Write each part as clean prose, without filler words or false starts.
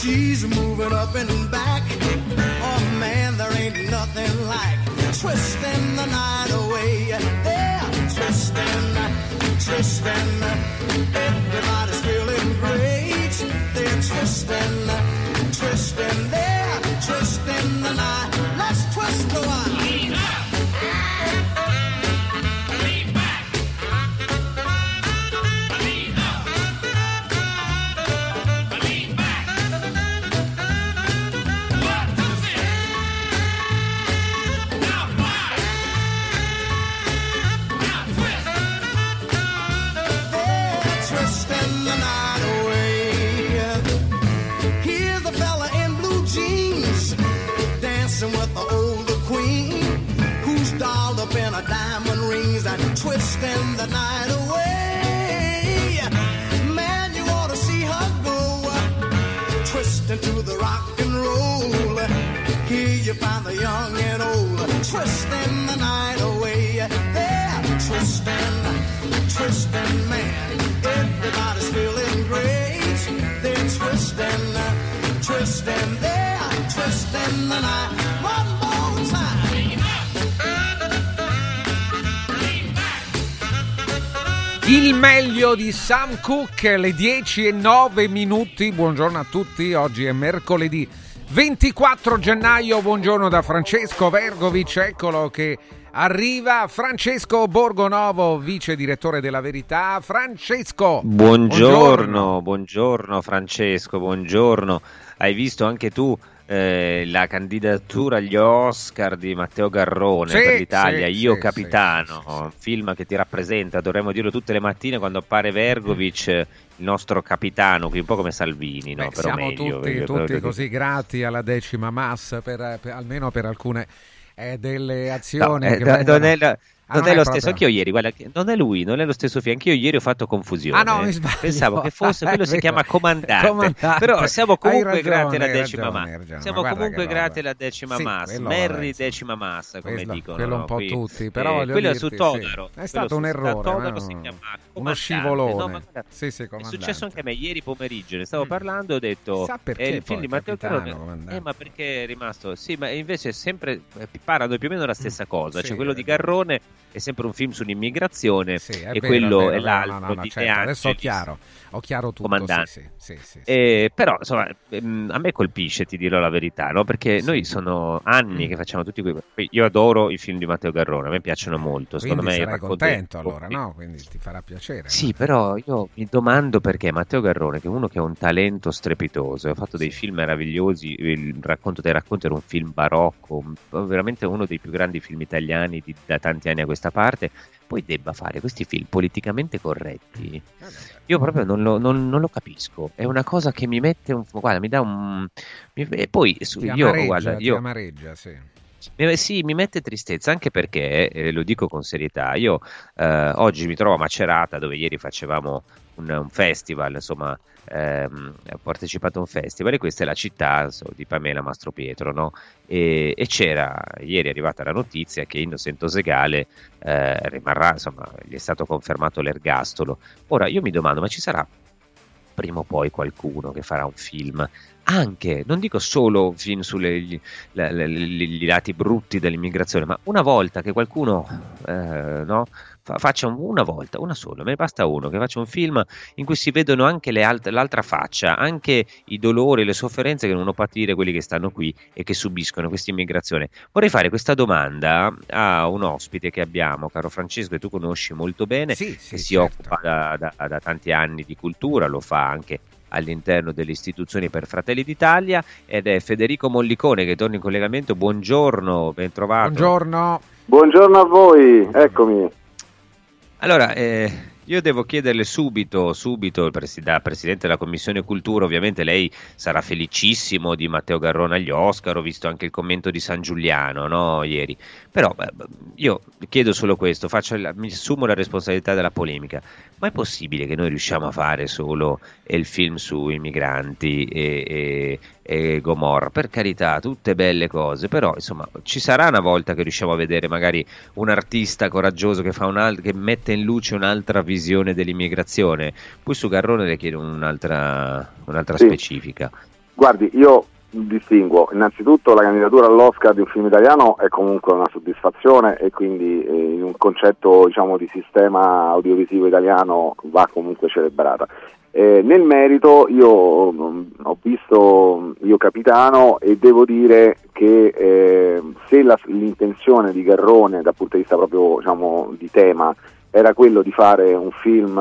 She's moving up and back. Oh man, there ain't nothing like twisting the night away. Yeah, twisting. Everybody's feeling great. They're twisting. They're twisting the night. Let's twist the wire. Lean up, lean back, lean up, lean back. Twisting the night away. Man, you ought to see her go. Twisting to the rock and roll. Here you find the young and old. Twisting the night away. Yeah, twisting, man. Everybody's feeling great. They're twisting, they're twisting the night. One more time. Il meglio di Sam Cooke, le 10:09. Buongiorno a tutti, oggi è mercoledì 24 gennaio. Buongiorno da Francesco Vergovic, eccolo che arriva. Francesco Borgonovo, vice direttore della Verità. Francesco, buongiorno Francesco, buongiorno. Hai visto anche tu la candidatura agli Oscar di Matteo Garrone per l'Italia, Io capitano. Un film che ti rappresenta, dovremmo dirlo tutte le mattine quando appare Vergovic, il nostro capitano, qui un po' come Salvini, no? Beh, però siamo meglio, tutti così grati alla decima massa per almeno per alcune delle azioni. Non è lo stesso, anch'io ieri, guarda, non è lo stesso film, anch'io ieri ho fatto confusione. Ah no, mi sbaglio. Pensavo che fosse, quello si chiama comandante. Però siamo comunque grati alla decima massa. Siamo comunque grati alla decima massa. Merry decima massa, come quello, dicono. Quello un po' qui. Tutti, però quello dirti, su Todaro. Sì. È stato un errore. Todaro si chiama uno scivolone. No, guarda, è successo anche a me ieri pomeriggio, ne stavo parlando e ho detto il film di Matteo Garrone. Ma perché è rimasto? Sì, ma invece sempre parlano più o meno la stessa cosa, cioè quello di Garrone è sempre un film sull'immigrazione, e vero, quello è l'altro di certo. Adesso ho chiaro tutto, sì. Però insomma a me colpisce, ti dirò la verità, no? Perché noi sono anni che facciamo tutti quei... Io adoro i film di Matteo Garrone, a me piacciono molto, quindi secondo me sarai contento allora, no? Quindi ti farà piacere. Sì, però io mi domando perché Matteo Garrone, che è uno che ha un talento strepitoso, ha fatto dei film meravigliosi, il racconto dei racconti era un film barocco, veramente uno dei più grandi film italiani da tanti anni a questa parte, poi debba fare questi film politicamente corretti. Io proprio non lo capisco, è una cosa che mi mette un... guarda, mi dà un... e poi io amareggia, sì. Sì, mi mette tristezza, anche perché, lo dico con serietà, io oggi mi trovo a Macerata, dove ieri facevamo un festival, insomma, ho partecipato a un festival, e questa è la città di Pamela Mastropietro, no? E c'era, ieri è arrivata la notizia che Innocenzo Segale rimarrà, insomma, gli è stato confermato l'ergastolo. Ora io mi domando, ma ci sarà prima o poi qualcuno che farà un film anche, non dico solo fin sui lati brutti dell'immigrazione, ma una volta che qualcuno no, faccia una volta, una sola, me ne basta uno, che faccia un film in cui si vedono anche l'altra faccia, anche i dolori, le sofferenze che devono patire quelli che stanno qui e che subiscono questa immigrazione. Vorrei fare questa domanda a un ospite che abbiamo, caro Francesco, che tu conosci molto bene, che si occupa da tanti anni di cultura, lo fa anche all'interno delle istituzioni per Fratelli d'Italia, ed è Federico Mollicone che torna in collegamento. Buongiorno, ben trovato. Buongiorno. Buongiorno a voi, eccomi. Allora, io devo chiederle subito, da Presidente della Commissione Cultura, ovviamente lei sarà felicissimo di Matteo Garrone agli Oscar, ho visto anche il commento di San Giuliano, no, ieri, però io chiedo solo questo, mi assumo la responsabilità della polemica, ma è possibile che noi riusciamo a fare solo il film sui migranti e Gomorra? Per carità, tutte belle cose, però insomma ci sarà una volta che riusciamo a vedere magari un artista coraggioso che fa che mette in luce un'altra visione dell'immigrazione. Poi su Garrone le chiedo un'altra sì, specifica. Guardi, io distingo innanzitutto la candidatura all'Oscar di un film italiano è comunque una soddisfazione, e quindi in un concetto, diciamo, di sistema audiovisivo italiano va comunque celebrata. Nel merito io ho visto Io Capitano e devo dire che se l'intenzione di Garrone dal punto di vista proprio, diciamo, di tema era quello di fare un film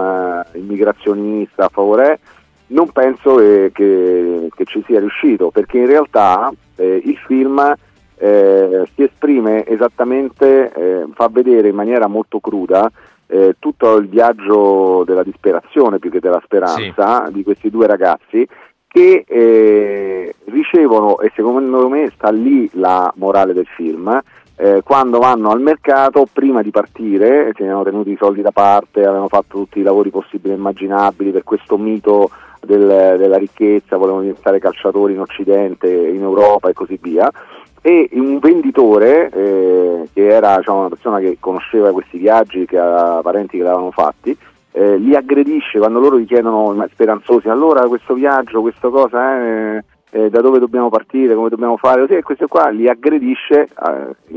immigrazionista a favore, non penso che ci sia riuscito, perché in realtà il film si esprime esattamente, fa vedere in maniera molto cruda tutto il viaggio della disperazione più che della speranza, sì, di questi due ragazzi che ricevono, e secondo me sta lì la morale del film, quando vanno al mercato prima di partire, si erano tenuti i soldi da parte, avevano fatto tutti i lavori possibili e immaginabili per questo mito della ricchezza, volevano diventare calciatori in Occidente, in Europa e così via, e un venditore che era, diciamo, una persona che conosceva questi viaggi, che aveva parenti che l'avevano fatti, li aggredisce quando loro gli chiedono speranzosi: allora questo viaggio, questa cosa, da dove dobbiamo partire, come dobbiamo fare, così, e questo qua li aggredisce,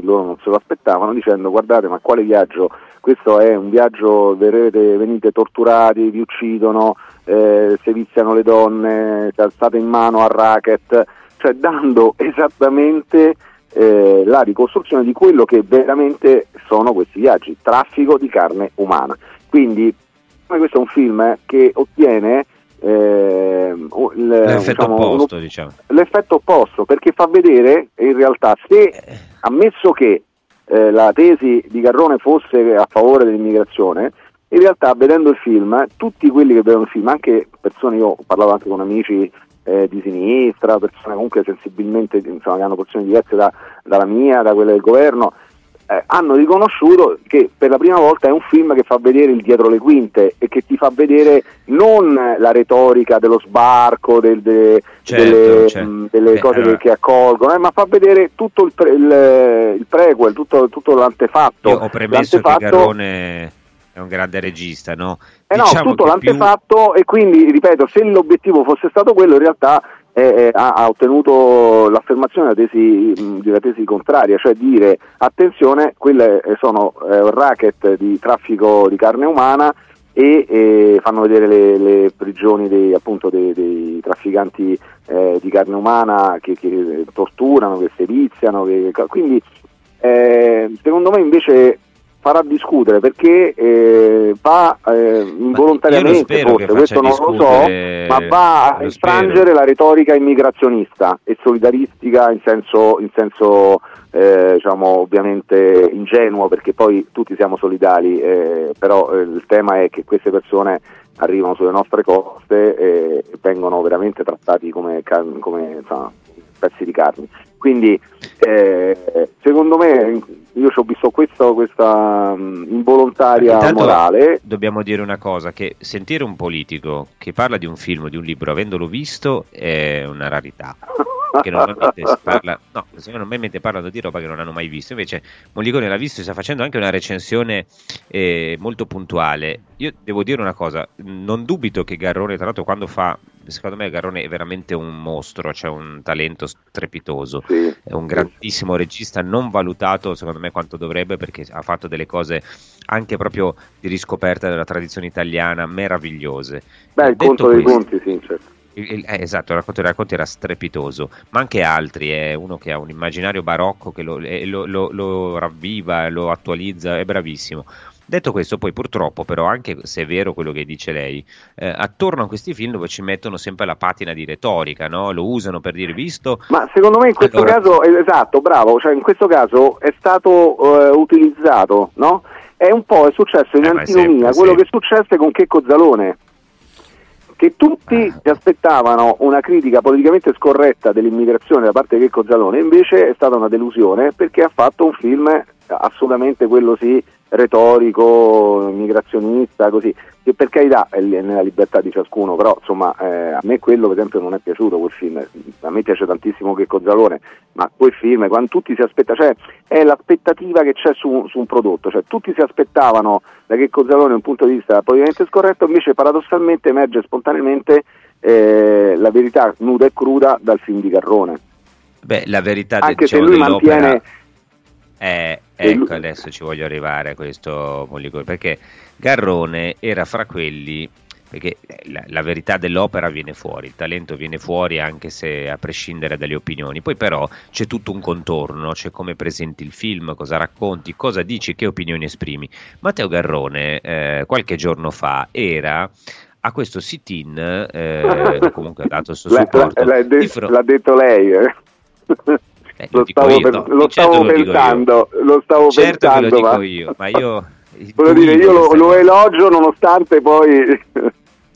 loro non se lo aspettavano, dicendo: guardate, ma quale viaggio, questo è un viaggio, venite torturati, vi uccidono, seviziano le donne, state in mano a racket, cioè dando esattamente la ricostruzione di quello che veramente sono questi viaggi, traffico di carne umana. Quindi questo è un film che ottiene l'effetto, diciamo, opposto, diciamo, l'effetto opposto, perché fa vedere in realtà, se ammesso che la tesi di Garrone fosse a favore dell'immigrazione, in realtà vedendo il film, tutti quelli che vedono il film, anche persone, io parlavo anche con amici di sinistra, persone comunque sensibilmente, insomma, che hanno posizioni diverse dalla mia, da quella del governo, hanno riconosciuto che per la prima volta è un film che fa vedere il dietro le quinte e che ti fa vedere non la retorica dello sbarco, delle cose che accolgono, ma fa vedere tutto il prequel, tutto l'antefatto. Io ho premesso che Garrone è un grande regista, no? Diciamo tutto l'antefatto, e quindi, ripeto, se l'obiettivo fosse stato quello, in realtà ha ottenuto l'affermazione della tesi contraria, cioè dire: attenzione, quelle sono racket di traffico di carne umana e fanno vedere le prigioni dei trafficanti di carne umana che torturano, che seviziano, quindi secondo me invece farà discutere, perché va involontariamente, forse, questo non lo so, ma va a infrangere la retorica immigrazionista e solidaristica in senso diciamo, ovviamente ingenuo, perché poi tutti siamo solidali, però il tema è che queste persone arrivano sulle nostre coste e vengono veramente trattati come insomma, pezzi di carne. Quindi secondo me, io ci ho visto questa involontaria morale. Dobbiamo dire una cosa: che sentire un politico che parla di un film, di un libro, avendolo visto, è una rarità. Che normalmente si parla, no, normalmente parlano di roba che non hanno mai visto. Invece Mollicone l'ha visto e sta facendo anche una recensione molto puntuale. Io devo dire una cosa: non dubito che Garrone, tra l'altro, quando fa secondo me Garrone è veramente un mostro, cioè un talento strepitoso, è un grandissimo regista non valutato secondo me quanto dovrebbe, perché ha fatto delle cose anche proprio di riscoperta della tradizione italiana meravigliose. Beh, il Conto dei Conti, sì, certo. Esatto, il Racconto dei Racconti era strepitoso, ma anche altri, è uno che ha un immaginario barocco che lo ravviva, lo attualizza, è bravissimo. Detto questo, poi purtroppo però, anche se è vero quello che dice lei, attorno a questi film dove ci mettono sempre la patina di retorica, no? Lo usano per dire visto. Ma secondo me in questo caso, esatto, bravo, cioè in questo caso è stato utilizzato, no? È un po', è successo in antinomia quello che successe con Checco Zalone, che tutti si aspettavano una critica politicamente scorretta dell'immigrazione da parte di Checco Zalone, invece è stata una delusione, perché ha fatto un film assolutamente, quello sì, retorico, immigrazionista, così, che per carità è nella libertà di ciascuno, però insomma a me quello per esempio non è piaciuto, quel film. A me piace tantissimo Checco Zalone, ma quel film, quando tutti si aspettano, cioè è l'aspettativa che c'è su un prodotto, cioè tutti si aspettavano da Checco Zalone un punto di vista politicamente scorretto, invece paradossalmente emerge spontaneamente la verità nuda e cruda dal film di Garrone. Beh, la verità del, anche se lui mantiene. Ecco, adesso ci voglio arrivare a questo Mollicone, perché Garrone era fra quelli, perché la verità dell'opera viene fuori, il talento viene fuori anche se a prescindere dalle opinioni, poi però c'è tutto un contorno, c'è come presenti il film, cosa racconti, cosa dici, che opinioni esprimi. Matteo Garrone qualche giorno fa era a questo sit-in, comunque ha dato il suo supporto, l'ha detto lei, Lo stavo pensando, voglio dire, io lo elogio nonostante poi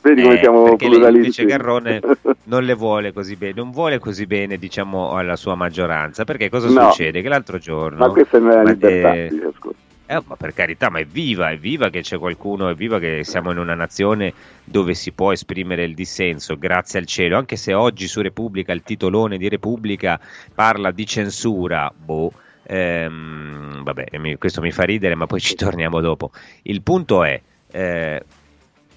vedi come siamo pluralisti. Invece Garrone non le vuole così bene, non vuole così bene, diciamo, alla sua maggioranza, perché cosa succede? Che l'altro giorno, ma questa è la libertà, ma per carità, ma è viva che c'è qualcuno, è viva che siamo in una nazione dove si può esprimere il dissenso, grazie al cielo, anche se oggi su Repubblica il titolone di Repubblica parla di censura, vabbè, questo mi fa ridere, ma poi ci torniamo dopo. Il punto è,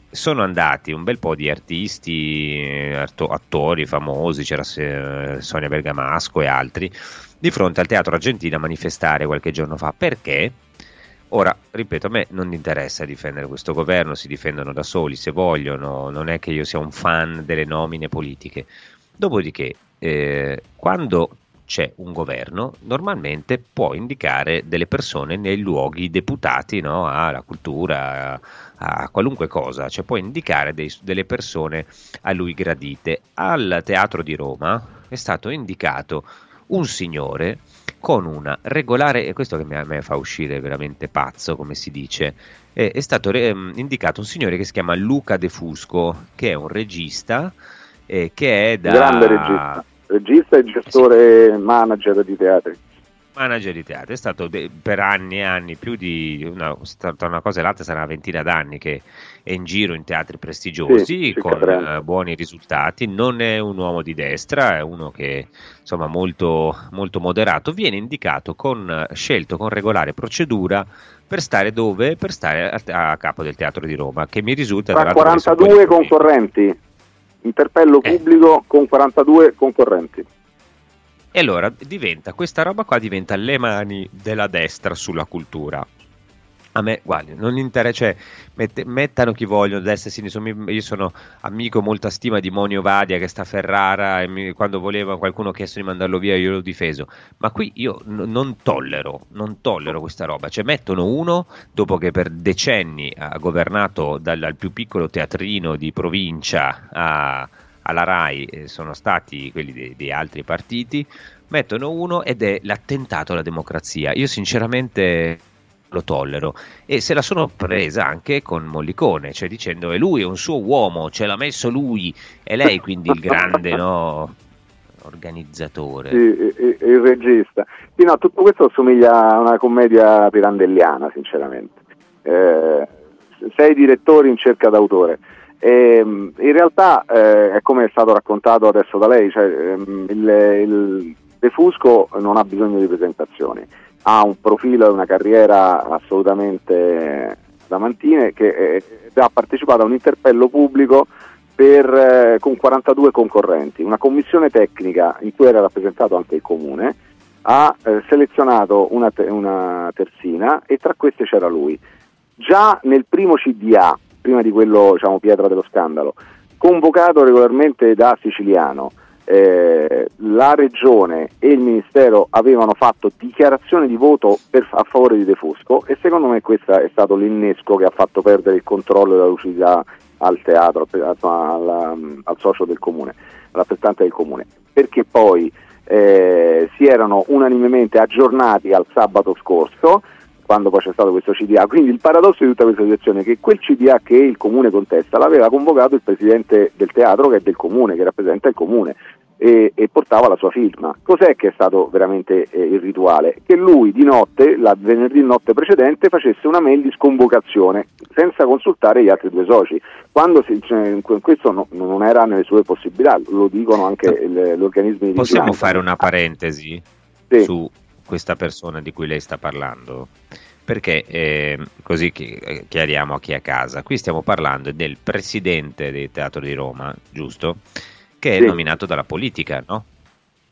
sono andati un bel po' di artisti, attori famosi, c'era Sonia Bergamasco e altri, di fronte al Teatro Argentina a manifestare qualche giorno fa, perché... Ora, ripeto, a me non interessa difendere questo governo, si difendono da soli se vogliono, non è che io sia un fan delle nomine politiche. Dopodiché, quando c'è un governo, normalmente può indicare delle persone nei luoghi deputati, no? Alla cultura, a qualunque cosa, cioè può indicare delle persone a lui gradite. Al Teatro di Roma è stato indicato un signore con una regolare, e questo che a me fa uscire veramente pazzo, come si dice, è stato indicato un signore che si chiama Luca De Fusco, che è un regista, che è da... Grande regista e gestore, sì. Manager di teatri, è stato per anni e anni, più di una cosa e l'altra, sarà una ventina d'anni che è in giro in teatri prestigiosi, sì, con buoni risultati. Non è un uomo di destra, è uno che insomma molto, molto moderato, viene indicato, scelto con regolare procedura per stare dove? Per stare a capo del Teatro di Roma, che mi risulta tra 42 concorrenti, interpello pubblico con 42 concorrenti. E allora questa roba qua diventa le mani della destra sulla cultura. A me, guardi, non interessa, cioè, mettano chi vogliono, destra e sinistra. Io sono amico, molta stima di Monio Vadia, che sta a Ferrara, e quando voleva, qualcuno ha chiesto di mandarlo via, io l'ho difeso. Ma qui io non tollero questa roba. Cioè, mettono uno, dopo che per decenni ha governato dal più piccolo teatrino di provincia alla RAI, sono stati quelli di altri partiti, mettono uno ed è l'attentato alla democrazia. Io sinceramente lo tollero, e se la sono presa anche con Mollicone, cioè dicendo è lui, è un suo uomo, ce l'ha messo lui, è lei quindi il grande organizzatore, il regista. Sì, no, tutto questo assomiglia a una commedia pirandelliana, sinceramente. Sei direttori in cerca d'autore. In realtà è come è stato raccontato adesso da lei, cioè, il De Fusco non ha bisogno di presentazioni, ha un profilo e una carriera assolutamente da mantine, che ha partecipato a un interpello pubblico con 42 concorrenti. Una commissione tecnica in cui era rappresentato anche il comune ha selezionato una terzina e tra queste c'era lui. Già nel primo CDA, prima di quello, diciamo, pietra dello scandalo, convocato regolarmente da Siciliano, la Regione e il Ministero avevano fatto dichiarazione di voto a favore di De Fusco, e secondo me questo è stato l'innesco che ha fatto perdere il controllo e la lucidità al teatro, al socio del comune, al rappresentante del comune, perché poi si erano unanimemente aggiornati al sabato scorso, quando poi c'è stato questo CDA. Quindi il paradosso di tutta questa situazione è che quel CDA che il comune contesta l'aveva convocato il presidente del teatro, che è del comune, che rappresenta il comune, e portava la sua firma. Cos'è che è stato veramente il rituale? Che lui di notte, la venerdì notte precedente, facesse una mail di sconvocazione senza consultare gli altri due soci, quando questo non era nelle sue possibilità, lo dicono anche gli organismi di vigilanza. Possiamo fare una parentesi su questa persona di cui lei sta parlando, perché così chiariamo a chi è a casa. Qui stiamo parlando del presidente del Teatro di Roma, giusto? Che è nominato dalla politica, no?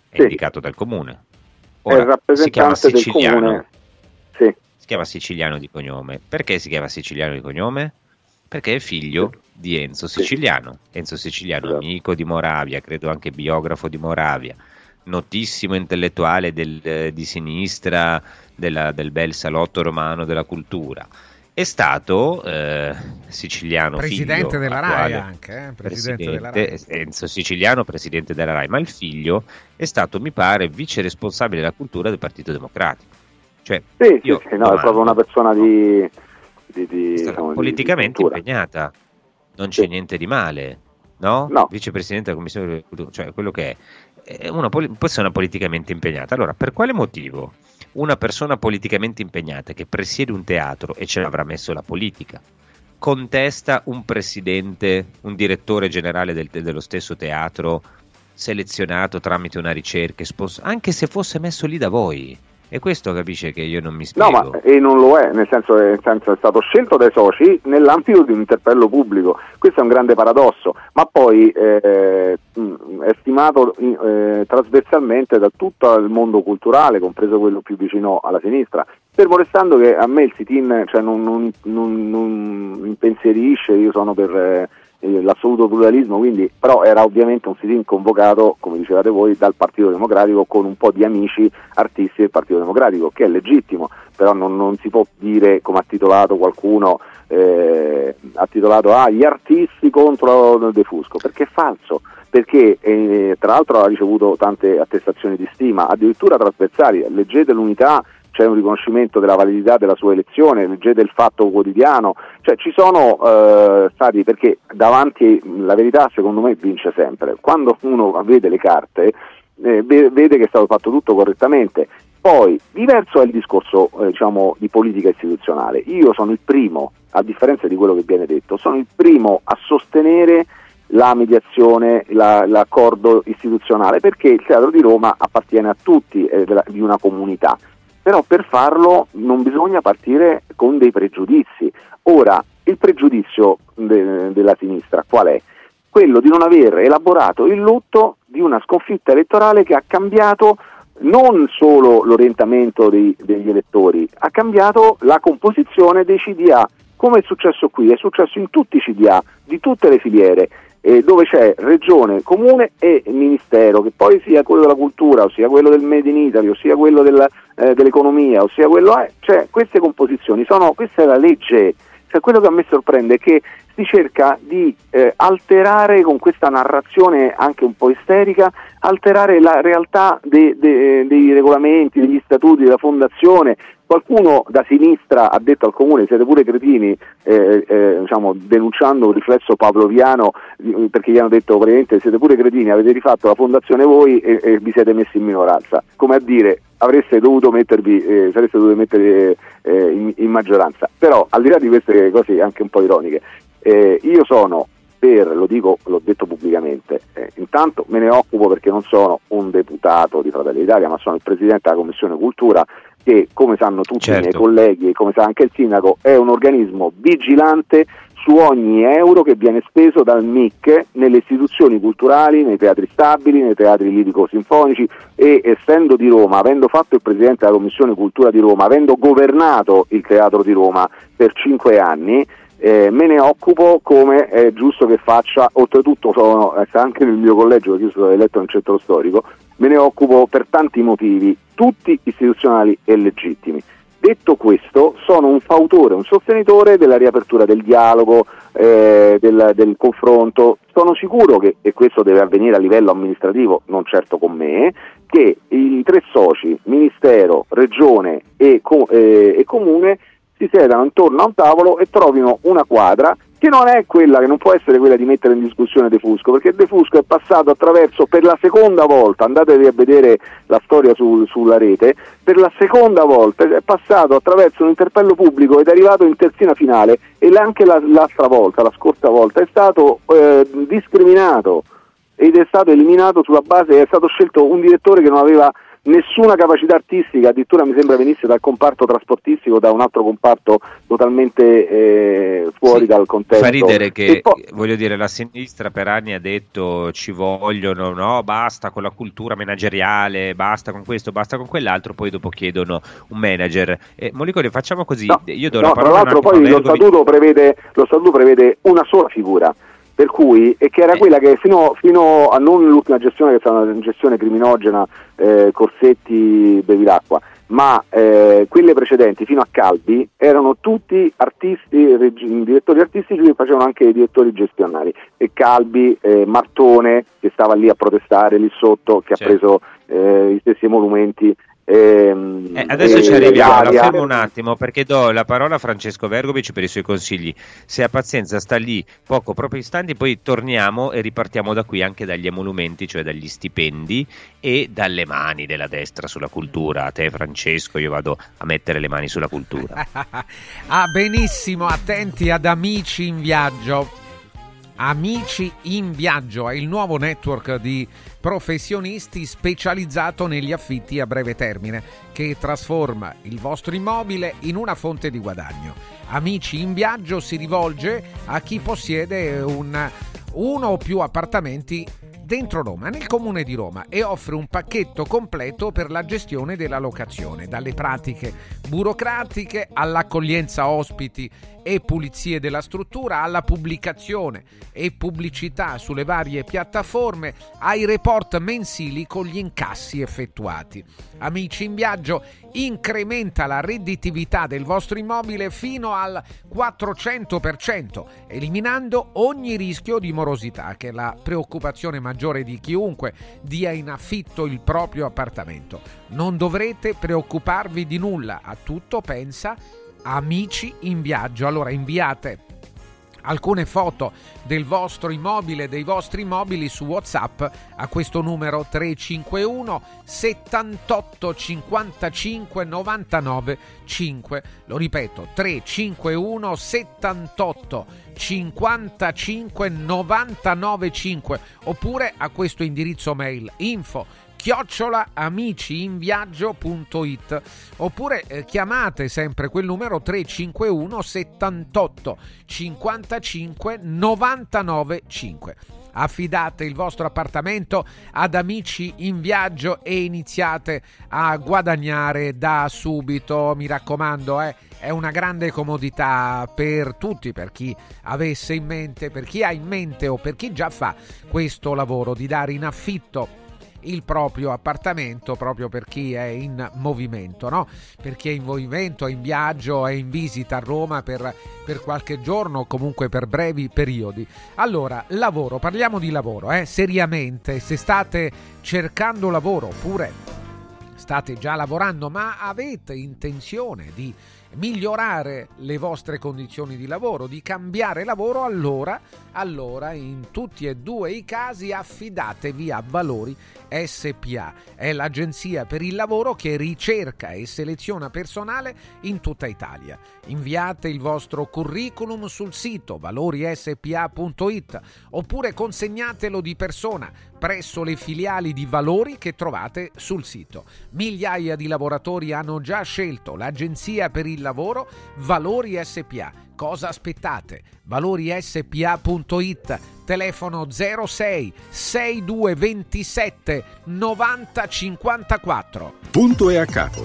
È indicato dal comune. Ora, è il rappresentante del comune. Sì. Si chiama Siciliano di cognome. Perché si chiama Siciliano di cognome? Perché è figlio di Enzo Siciliano. Enzo Siciliano, amico di Moravia, credo anche biografo di Moravia, notissimo intellettuale di sinistra del bel salotto romano della cultura. È stato Siciliano presidente figlio, della RAI anche, presidente della RAI. Enzo Siciliano, presidente della RAI, ma il figlio è stato, mi pare, vice responsabile della cultura del Partito Democratico. Cioè, è proprio una persona politicamente impegnata, non c'è niente di male, no? Vicepresidente della Commissione della Cultura, cioè quello che è una persona politicamente impegnata. Allora, per quale motivo una persona politicamente impegnata che presiede un teatro, e ce l'avrà messo la politica, contesta un presidente, un direttore generale dello stesso teatro selezionato tramite una ricerca, anche se fosse messo lì da voi? E questo, capisce, che io non mi spiego. No, ma non lo è, nel senso è stato scelto dai soci nell'ambito di un interpello pubblico. Questo è un grande paradosso, ma poi è stimato trasversalmente da tutto il mondo culturale, compreso quello più vicino alla sinistra, fermo restando che a me il sit-in non impensierisce, io sono per l'assoluto pluralismo, quindi, però era ovviamente un sit-in convocato, come dicevate voi, dal Partito Democratico, con un po' di amici artisti del Partito Democratico, che è legittimo, però non si può dire, come ha titolato qualcuno, gli artisti contro De Fusco, perché è falso, perché tra l'altro ha ricevuto tante attestazioni di stima, addirittura trasversali. Leggete l'Unità, c'è un riconoscimento della validità della sua elezione, leggete il Fatto Quotidiano, cioè ci sono stati, perché davanti la verità secondo me vince sempre. Quando uno vede le carte vede che è stato fatto tutto correttamente. Poi diverso è il discorso di politica istituzionale. Io sono il primo, a differenza di quello che viene detto, sono il primo a sostenere la mediazione, l'accordo istituzionale, perché il Teatro di Roma appartiene a tutti, di una comunità. Però per farlo non bisogna partire con dei pregiudizi. Ora, il pregiudizio della sinistra qual è? Quello di non aver elaborato il lutto di una sconfitta elettorale che ha cambiato non solo l'orientamento degli elettori, ha cambiato la composizione dei CDA, come è successo qui, è successo in tutti i CDA, di tutte le filiere, dove c'è Regione, Comune e Ministero, che poi sia quello della cultura, ossia quello del Made in Italy, ossia quello dell'economia, ossia quello cioè queste composizioni questa è la legge. Cioè, quello che a me sorprende è che si cerca di alterare, con questa narrazione anche un po' isterica, alterare la realtà dei regolamenti, degli statuti della fondazione. Qualcuno da sinistra ha detto al comune: siete pure cretini, denunciando un riflesso pavloviano, perché gli hanno detto praticamente: siete pure cretini, avete rifatto la fondazione voi e vi siete messi in minoranza, come a dire sareste dovuti mettervi in maggioranza. Però, al di là di queste cose anche un po' ironiche, io sono per, l'ho detto pubblicamente, intanto me ne occupo perché non sono un deputato di Fratelli d'Italia, ma sono il presidente della Commissione Cultura, che, come sanno tutti i miei colleghi e come sa anche il sindaco, è un organismo vigilante su ogni euro che viene speso dal MIC nelle istituzioni culturali, nei teatri stabili, nei teatri lirico-sinfonici, e essendo di Roma, avendo fatto il Presidente della Commissione Cultura di Roma, avendo governato il Teatro di Roma per 5 anni, me ne occupo come è giusto che faccia. Oltretutto sono anche nel mio collegio, perché io sono eletto nel centro storico, me ne occupo per tanti motivi, tutti istituzionali e legittimi. Detto questo, sono un fautore, un sostenitore della riapertura del dialogo, del confronto. Sono sicuro che, e questo deve avvenire a livello amministrativo, non certo con me, che i tre soci, Ministero, Regione e Comune, si sedano intorno a un tavolo e trovino una quadra che non è quella, che non può essere quella di mettere in discussione De Fusco, perché De Fusco è passato attraverso, per la seconda volta, andatevi a vedere la storia sulla rete, per la seconda volta è passato attraverso un interpello pubblico ed è arrivato in terzina finale, e anche l'altra volta, la scorsa volta, è stato discriminato ed è stato eliminato sulla base, è stato scelto un direttore che non aveva nessuna capacità artistica, addirittura mi sembra venisse dal comparto trasportistico, da un altro comparto totalmente fuori dal contesto. Fa ridere che, poi, voglio dire, la sinistra per anni ha detto ci vogliono, no, basta con la cultura manageriale, basta con questo, basta con quell'altro, poi dopo chiedono un manager. Mollicone, facciamo così, no, io do la parola. Tra l'altro poi lo statuto prevede una sola figura, per cui, e che era quella che fino a non l'ultima gestione, che è stata una gestione criminogena, Corsetti, Bevilacqua, ma quelle precedenti fino a Calvi erano tutti artisti, direttori artistici che facevano anche i direttori gestionali, e Calvi, Martone, che stava lì a protestare lì sotto, che certo, ha preso gli stessi emolumenti. Adesso ci arriviamo, la fermo un attimo perché do la parola a Francesco Vergovic per i suoi consigli. Se ha pazienza sta lì poco, proprio istanti, poi torniamo e ripartiamo da qui, anche dagli emolumenti, cioè dagli stipendi e dalle mani della destra sulla cultura. A te, Francesco, io vado a mettere le mani sulla cultura. Ah, benissimo, attenti ad Amici in Viaggio. Amici in Viaggio è il nuovo network di professionisti specializzato negli affitti a breve termine, che trasforma il vostro immobile in una fonte di guadagno. Amici in Viaggio si rivolge a chi possiede uno o più appartamenti dentro Roma, nel comune di Roma, e offre un pacchetto completo per la gestione della locazione, dalle pratiche burocratiche all'accoglienza ospiti e pulizie della struttura, alla pubblicazione e pubblicità sulle varie piattaforme, ai report mensili con gli incassi effettuati. Amici in Viaggio incrementa la redditività del vostro immobile fino al 400%, eliminando ogni rischio di morosità, che è la preoccupazione maggiore di chiunque dia in affitto il proprio appartamento. Non dovrete preoccuparvi di nulla, a tutto pensa Amici in Viaggio. Allora inviate alcune foto del vostro immobile, dei vostri immobili su WhatsApp a questo numero 351 78 55 99 5. Lo ripeto, 351 78 55 99 5, oppure a questo indirizzo mail info@amiciinviaggio.it, oppure chiamate sempre quel numero 351 78 55 99 5. Affidate il vostro appartamento ad Amici in Viaggio e iniziate a guadagnare da subito, mi raccomando, È una grande comodità per tutti, per chi avesse in mente, per chi ha in mente o per chi già fa questo lavoro di dare in affitto il proprio appartamento, proprio per chi è in movimento, no? Per chi è in movimento, è in viaggio, è in visita a Roma per qualche giorno, comunque per brevi periodi. Allora, lavoro, parliamo di lavoro, seriamente. Se state cercando lavoro oppure state già lavorando ma avete intenzione di migliorare le vostre condizioni di lavoro, di cambiare lavoro, allora in tutti e due i casi affidatevi a Valori SPA. È l'agenzia per il lavoro che ricerca e seleziona personale in tutta Italia. Inviate il vostro curriculum sul sito valorispa.it, oppure consegnatelo di persona presso le filiali di Valori che trovate sul sito. Migliaia di lavoratori hanno già scelto l'agenzia per il il lavoro Valori SPA. Cosa aspettate? ValoriSPA.it, telefono 06 6227 9054. Punto e a capo.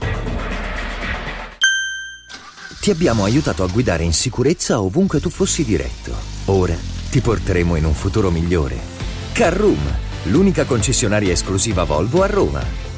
Ti abbiamo aiutato a guidare in sicurezza ovunque tu fossi diretto. Ora ti porteremo in un futuro migliore. Carroom, l'unica concessionaria esclusiva Volvo a Roma.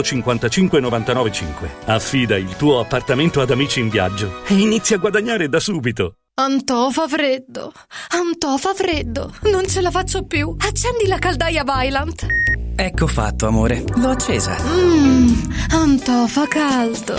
55 99 5. Affida il tuo appartamento ad Amici in Viaggio e inizia a guadagnare da subito. Antò fa freddo, non ce la faccio più. Accendi la caldaia Vaillant. Ecco fatto, amore, l'ho accesa. Antò fa caldo.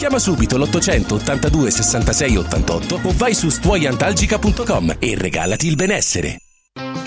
Chiama subito l'800 82 66 88 o vai su stuoiantalgica.com e regalati il benessere.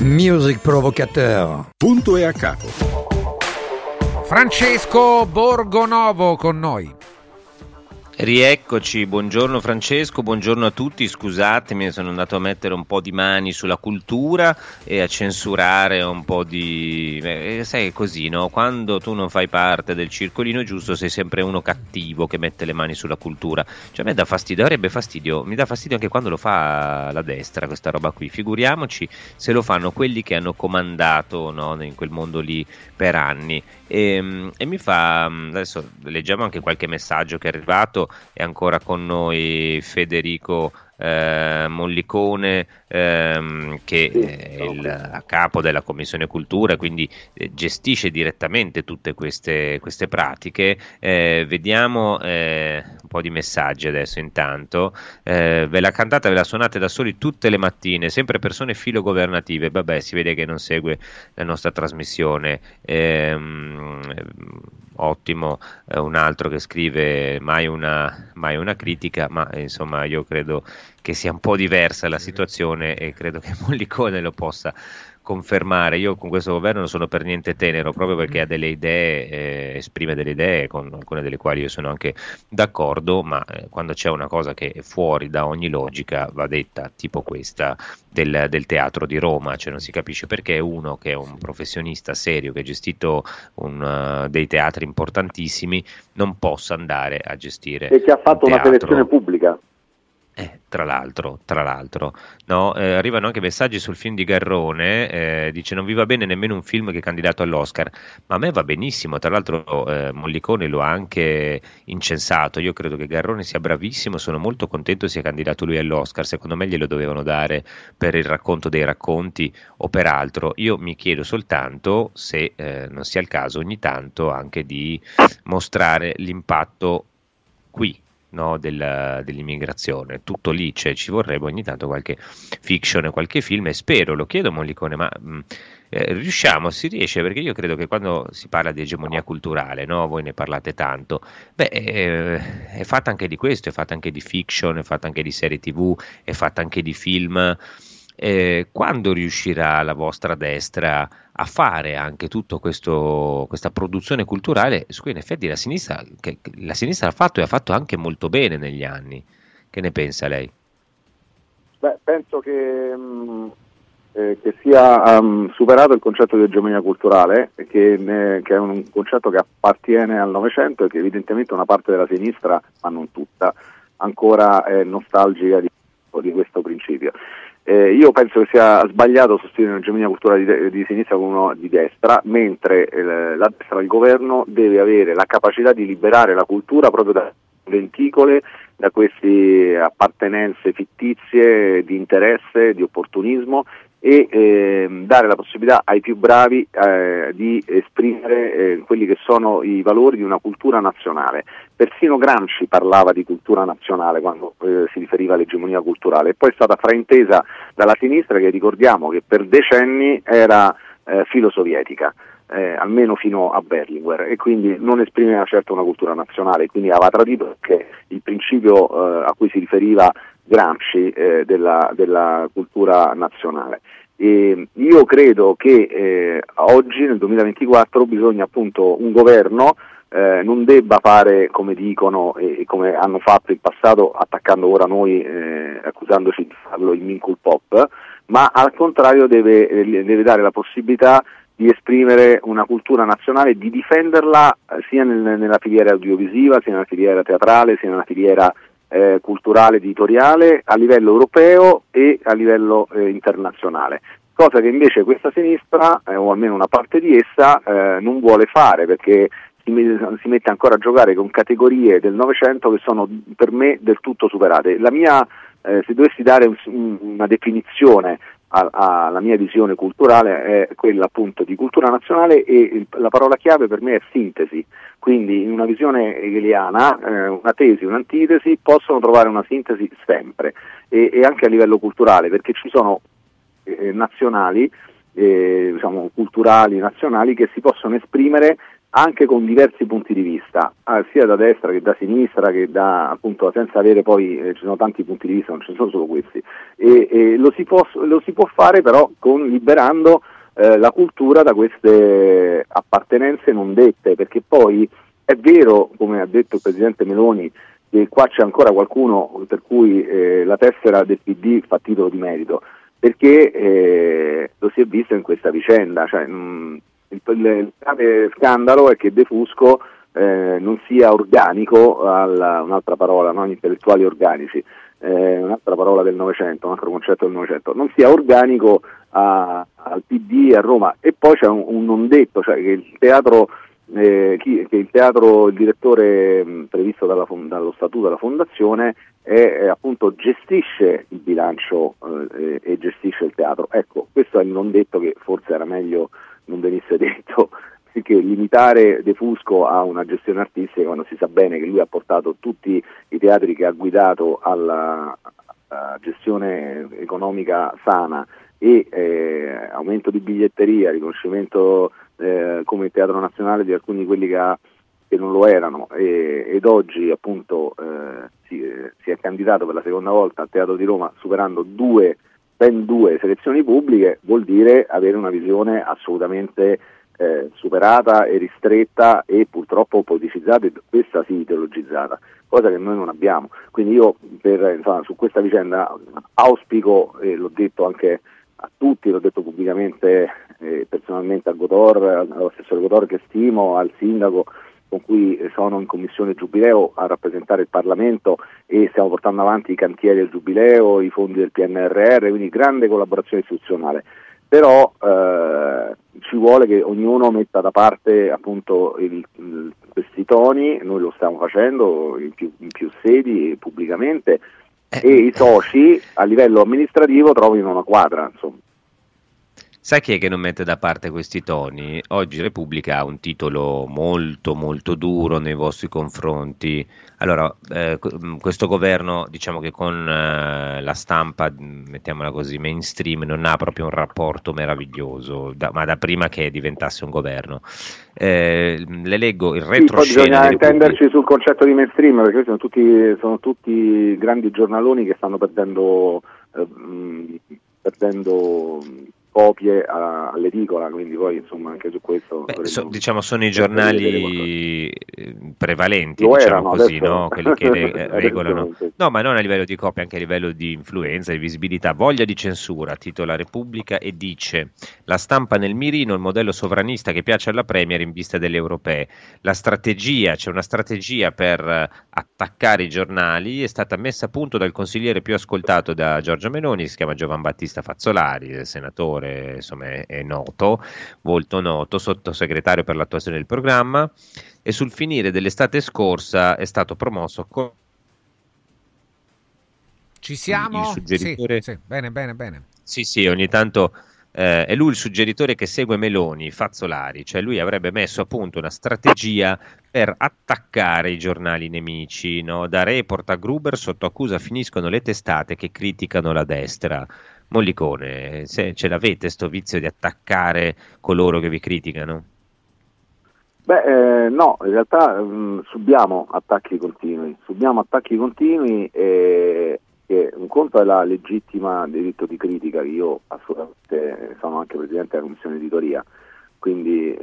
Music provocateur. Punto e a capo. Francesco Borgonovo con noi. Rieccoci, buongiorno Francesco, buongiorno a tutti, scusatemi, sono andato a mettere un po' di mani sulla cultura e a censurare un po' di... sai così, no? Quando tu non fai parte del circolino giusto sei sempre uno cattivo che mette le mani sulla cultura, cioè a me dà fastidio, avrebbe fastidio, mi dà fastidio anche quando lo fa la destra questa roba qui, figuriamoci se lo fanno quelli che hanno comandato, no, in quel mondo lì per anni. E mi fa, adesso leggiamo anche qualche messaggio che è arrivato. È ancora con noi Federico Mollicone, che è il capo della Commissione Cultura, quindi gestisce direttamente tutte queste pratiche. Vediamo un po' di messaggi adesso intanto. Ve la cantate, ve la suonate da soli tutte le mattine, sempre persone filogovernative. Vabbè, si vede che non segue la nostra trasmissione. Ottimo, un altro che scrive mai una critica, ma insomma io credo che sia un po' diversa la situazione e credo che Mollicone lo possa confermare. Io con questo governo non sono per niente tenero, proprio perché ha delle idee, esprime delle idee con alcune delle quali io sono anche d'accordo, ma quando c'è una cosa che è fuori da ogni logica va detta, tipo questa del teatro di Roma, cioè non si capisce perché uno che è un professionista serio, che ha gestito dei teatri importantissimi, non possa andare a gestire e che ha fatto un teatro, una selezione pubblica. Tra l'altro, no? Arrivano anche messaggi sul film di Garrone, dice non vi va bene nemmeno un film che è candidato all'Oscar, ma a me va benissimo, tra l'altro Mollicone lo ha anche incensato, io credo che Garrone sia bravissimo, sono molto contento sia candidato lui all'Oscar, secondo me glielo dovevano dare per Il racconto dei racconti o per altro. Io mi chiedo soltanto se non sia il caso ogni tanto anche di mostrare l'impatto qui, no, dell'immigrazione, tutto lì, cioè, ci vorrebbe ogni tanto qualche fiction e qualche film, e spero, lo chiedo a Mollicone, ma si riesce, perché io credo che quando si parla di egemonia culturale, no, voi ne parlate tanto, è fatta anche di questo, è fatta anche di fiction, è fatta anche di serie TV, è fatta anche di film. Quando riuscirà la vostra destra a fare anche tutto questa produzione culturale su cui in effetti la sinistra ha fatto e ha fatto anche molto bene negli anni? Che ne pensa lei? Beh, penso che sia superato il concetto di egemonia culturale, che è un concetto che appartiene al Novecento e che evidentemente una parte della sinistra, ma non tutta, ancora è nostalgica di questo principio. Io penso che sia sbagliato sostenere un'egemonia culturale di sinistra con uno di destra, mentre la destra del governo deve avere la capacità di liberare la cultura proprio da lenticole, da queste appartenenze fittizie di interesse, di opportunismo, e dare la possibilità ai più bravi di esprimere quelli che sono i valori di una cultura nazionale. Persino Gramsci parlava di cultura nazionale quando si riferiva all'egemonia culturale, e poi è stata fraintesa dalla sinistra, che ricordiamo che per decenni era filosovietica, almeno fino a Berlinguer, e quindi non esprimeva certo una cultura nazionale, quindi aveva tradito anche il principio a cui si riferiva Gramsci della cultura nazionale. E io credo che oggi nel 2024 bisogna, appunto, un governo non debba fare come dicono e come hanno fatto in passato, attaccando ora noi, accusandoci di farlo, il Minkle Pop, ma al contrario deve dare la possibilità di esprimere una cultura nazionale, di difenderla sia nella filiera audiovisiva, sia nella filiera teatrale, sia nella filiera culturale, editoriale, a livello europeo e a livello internazionale, cosa che invece questa sinistra, o almeno una parte di essa, non vuole fare, perché si mette ancora a giocare con categorie del Novecento che sono per me del tutto superate. La mia, se dovessi dare una definizione alla mia visione culturale, è quella appunto di cultura nazionale, e la parola chiave per me è sintesi. Quindi in una visione hegeliana una tesi, un'antitesi possono trovare una sintesi sempre, e anche a livello culturale, perché ci sono nazionali, diciamo culturali nazionali, che si possono esprimere anche con diversi punti di vista, sia da destra che da sinistra, che da, appunto, senza avere poi, ci sono tanti punti di vista, non ci sono solo questi, e lo si può fare però con, liberando la cultura da queste appartenenze non dette, perché poi è vero, come ha detto il Presidente Meloni, che qua c'è ancora qualcuno per cui la tessera del PD fa titolo di merito, perché lo si è visto in questa vicenda, cioè il grave scandalo è che De Fusco non sia organico, un'altra parola, non intellettuali organici, un'altra parola del Novecento, un altro concetto del Novecento, non sia organico al PD a Roma. E poi c'è un non detto, cioè che il direttore previsto dallo statuto della fondazione appunto gestisce il bilancio e gestisce il teatro. Ecco, questo è il non detto che forse era meglio non venisse detto, perché limitare De Fusco a una gestione artistica quando si sa bene che lui ha portato tutti i teatri che ha guidato alla gestione economica sana e aumento di biglietteria, riconoscimento come Teatro Nazionale di alcuni di quelli che non lo erano, ed oggi appunto si è candidato per la seconda volta al Teatro di Roma superando ben due selezioni pubbliche, vuol dire avere una visione assolutamente superata e ristretta e purtroppo politicizzata, e questa sì ideologizzata, cosa che noi non abbiamo. Quindi io su questa vicenda auspico, e l'ho detto anche a tutti, l'ho detto pubblicamente, personalmente a Gotor, all'assessore Gotor che stimo, al sindaco con cui sono in commissione Giubileo a rappresentare il Parlamento, e stiamo portando avanti i cantieri del Giubileo, i fondi del PNRR, quindi grande collaborazione istituzionale. Però ci vuole che ognuno metta da parte appunto questi toni, noi lo stiamo facendo in più sedi pubblicamente, e i soci a livello amministrativo trovino una quadra, insomma. Sai chi è che non mette da parte questi toni? Oggi Repubblica ha un titolo molto molto duro nei vostri confronti. Allora, questo governo, diciamo che con la stampa, mettiamola così, mainstream, non ha proprio un rapporto meraviglioso, ma da prima che diventasse un governo. Le leggo il retroscena. Sì, bisogna intenderci sul concetto di mainstream, perché sono tutti grandi giornaloni che stanno perdendo copie all'edicola, quindi poi insomma anche su questo sono i giornali prevalenti, lo diciamo erano, così, adesso, no? Quelli che regolano, no, ma non a livello di copie, anche a livello di influenza, di visibilità. Voglia di censura, titola Repubblica, e dice: la stampa nel mirino, il modello sovranista che piace alla Premier in vista delle europee. La strategia, c'è una strategia per attaccare i giornali, è stata messa a punto dal consigliere più ascoltato da Giorgia Meloni, si chiama Giovanni Battista Fazzolari, senatore, insomma è noto, molto noto, sottosegretario per l'attuazione del programma, e sul finire dell'estate scorsa è stato promosso ci siamo? Il suggeritore... sì, bene. Sì, ogni tanto è lui il suggeritore che segue Meloni, Fazzolari, cioè lui avrebbe messo a punto una strategia per attaccare i giornali nemici, no? Da Report a Gruber, sotto accusa finiscono le testate che criticano la destra. Mollicone, se ce l'avete sto vizio di attaccare coloro che vi criticano? Beh, no, in realtà subiamo attacchi continui, e un conto è la legittima diritto di critica, che io assolutamente sono anche presidente della commissione editoria, quindi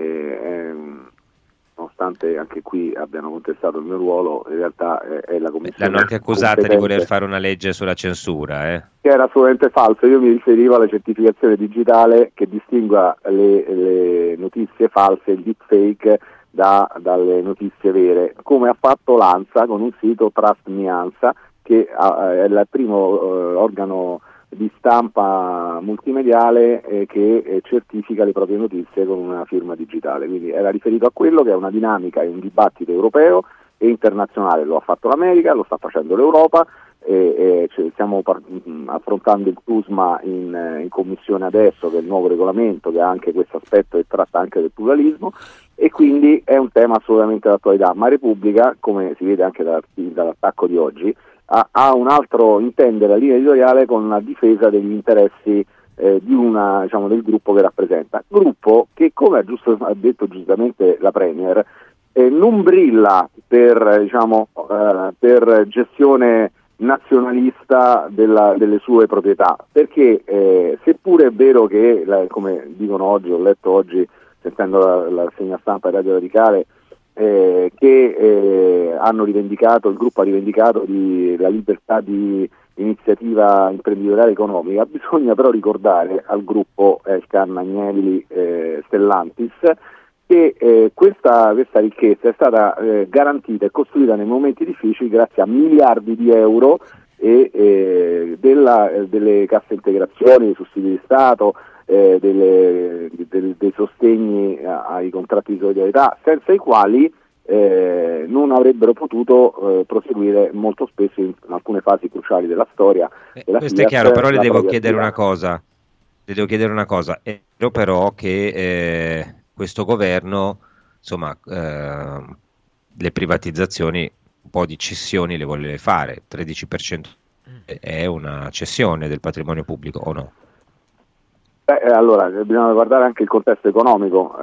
nonostante anche qui abbiano contestato il mio ruolo, in realtà è la commissione. L'hanno anche accusata di voler fare una legge sulla censura, che era assolutamente falso. Io mi riferivo alla certificazione digitale che distingua le notizie false, il deepfake, dalle notizie vere, come ha fatto l'ANSA con un sito, Trust Me ANSA, che è il primo organo di stampa multimediale che certifica le proprie notizie con una firma digitale. Quindi era riferito a quello che è una dinamica e un dibattito europeo e internazionale, lo ha fatto l'America, lo sta facendo l'Europa, stiamo affrontando il TUSMA in commissione adesso, che è il nuovo regolamento che ha anche questo aspetto e tratta anche del pluralismo, e quindi è un tema assolutamente d'attualità. Ma Repubblica, come si vede anche dall'attacco di oggi, ha un altro intendere, la linea editoriale, con la difesa degli interessi del gruppo che rappresenta. Gruppo che, come ha detto giustamente la Premier, non brilla per gestione nazionalista delle sue proprietà, perché seppure è vero che, come dicono oggi, ho letto oggi sentendo la rassegna stampa e Radio Radicale, che il gruppo ha rivendicato la libertà di iniziativa imprenditoriale economica, bisogna però ricordare al gruppo Scanna, Agnelli, Stellantis, che questa ricchezza è stata garantita e costruita nei momenti difficili grazie a miliardi di euro delle casse integrazioni, dei sussidi di Stato, dei sostegni ai contratti di solidarietà, senza i quali non avrebbero potuto proseguire molto spesso in alcune fasi cruciali della storia. Questo è chiaro, però le devo chiedere una cosa. È vero però che questo governo, insomma, le privatizzazioni, un po' di cessioni le vuole fare, 13% è una cessione del patrimonio pubblico o no? Allora, bisogna guardare anche il contesto economico,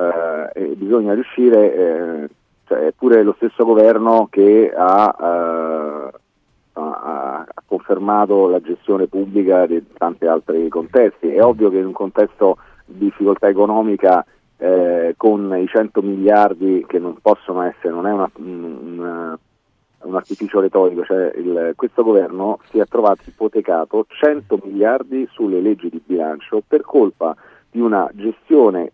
e bisogna riuscire, cioè, pure lo stesso governo che ha confermato la gestione pubblica di tanti altri contesti. È ovvio che in un contesto di difficoltà economica, con i 100 miliardi che non possono essere, non è un artificio retorico, cioè questo governo si è trovato ipotecato 100 miliardi sulle leggi di bilancio per colpa di una gestione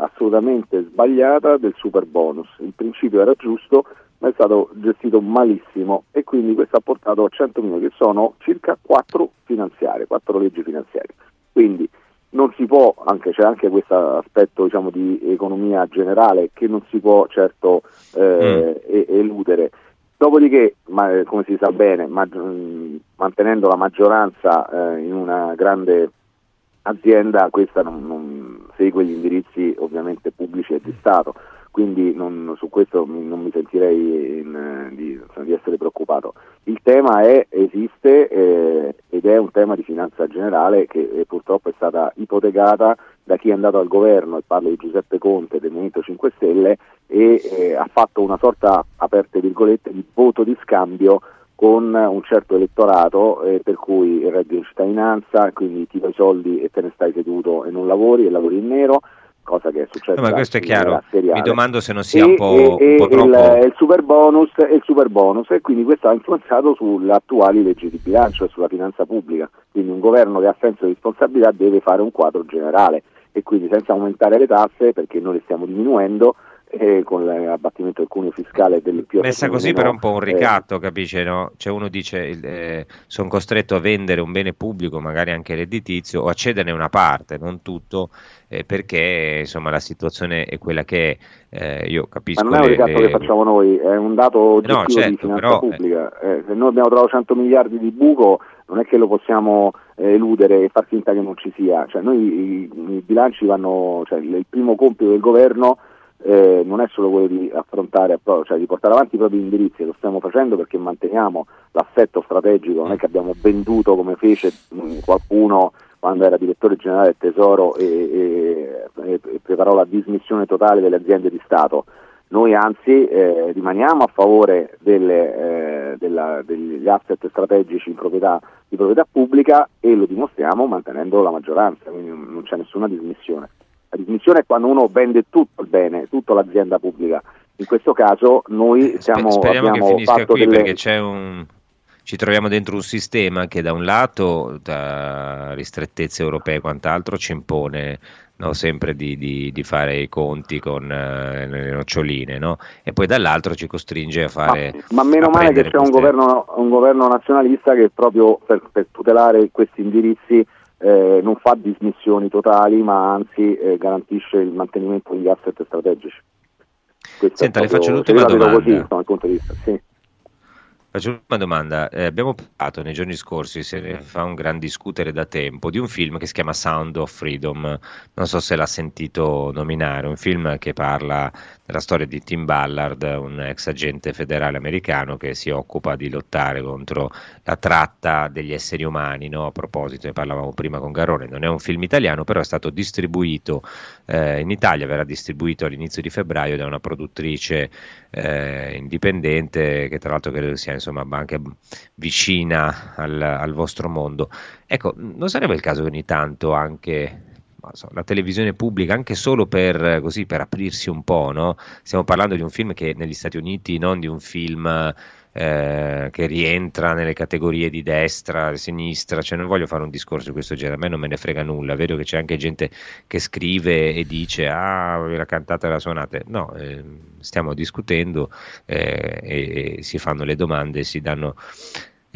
assolutamente sbagliata del super bonus. Il principio era giusto, ma è stato gestito malissimo e quindi questo ha portato a 100 milioni, che sono circa 4 leggi finanziarie. Quindi non si può, c'è anche questo aspetto di economia generale che non si può certo eludere. Dopodiché, come si sa bene, mantenendo la maggioranza in una grande azienda, questa non segue gli indirizzi ovviamente pubblici e di Stato, quindi su questo non mi sentirei di essere preoccupato. Il tema esiste ed è un tema di finanza generale che purtroppo è stata ipotecata da chi è andato al governo, e parlo di Giuseppe Conte del Movimento 5 Stelle, e ha fatto una sorta, aperte virgolette, di voto di scambio con un certo elettorato, per cui il reddito di cittadinanza, quindi ti do i soldi e te ne stai seduto e non lavori, e lavori in nero, cosa che è successa. No, ma questo è chiaro, mi domando se non sia un po' troppo. Il super bonus, e quindi questo ha influenzato sulle attuali leggi di bilancio e sulla finanza pubblica. Quindi un governo che ha senso di responsabilità deve fare un quadro generale, e quindi senza aumentare le tasse, perché noi le stiamo diminuendo, con l'abbattimento del cuneo fiscale del più. Messa così, però, è un po' un ricatto, capisce? No? Cioè, uno dice: sono costretto a vendere un bene pubblico, magari anche redditizio, o a cederne una parte, non tutto, perché insomma la situazione è quella che è. Io capisco. Ma non è un ricatto che facciamo noi, è un dato oggettivo, certo, di finanza pubblica. Se noi abbiamo trovato 100 miliardi di buco, non è che lo possiamo eludere e far finta che non ci sia. Cioè, noi i bilanci vanno. Cioè, il primo compito del governo. Non è solo quello di affrontare, cioè di portare avanti i propri indirizzi, lo stiamo facendo perché manteniamo l'assetto strategico, non è che abbiamo venduto come fece qualcuno quando era direttore generale del Tesoro e preparò la dismissione totale delle aziende di Stato. Noi anzi rimaniamo a favore degli asset strategici di proprietà pubblica, e lo dimostriamo mantenendo la maggioranza, quindi non c'è nessuna dismissione. La dismissione è quando uno vende tutto il bene, tutta l'azienda pubblica. In questo caso noi speriamo abbiamo che finisca fatto qui delle... perché ci troviamo dentro un sistema che da un lato, da ristrettezze europee e quant'altro, ci impone sempre di fare i conti con le noccioline, no? E poi dall'altro ci costringe a fare... Ma meno male che c'è un governo nazionalista che proprio per tutelare questi indirizzi non fa dismissioni totali, ma anzi garantisce il mantenimento degli asset strategici. Questo. Senta, le faccio l'ultima domanda. Così, il punto di vista, sì. Faccio una domanda, abbiamo parlato nei giorni scorsi, se ne fa un gran discutere da tempo, di un film che si chiama Sound of Freedom, non so se l'ha sentito nominare, un film che parla della storia di Tim Ballard, un ex agente federale americano che si occupa di lottare contro la tratta degli esseri umani, no? A proposito, ne parlavamo prima con Garrone, non è un film italiano, però è stato distribuito in Italia, verrà distribuito all'inizio di febbraio da una produttrice indipendente che tra l'altro credo sia insomma anche vicina al vostro mondo. Ecco, non sarebbe il caso che ogni tanto anche la televisione pubblica, anche solo per così, per aprirsi un po', no? Stiamo parlando di un film che negli Stati Uniti, non di un film che rientra nelle categorie di destra, sinistra, cioè non voglio fare un discorso di questo genere, a me non me ne frega nulla, vedo che c'è anche gente che scrive e dice la cantata e la suonate, no, stiamo discutendo e si fanno le domande, si danno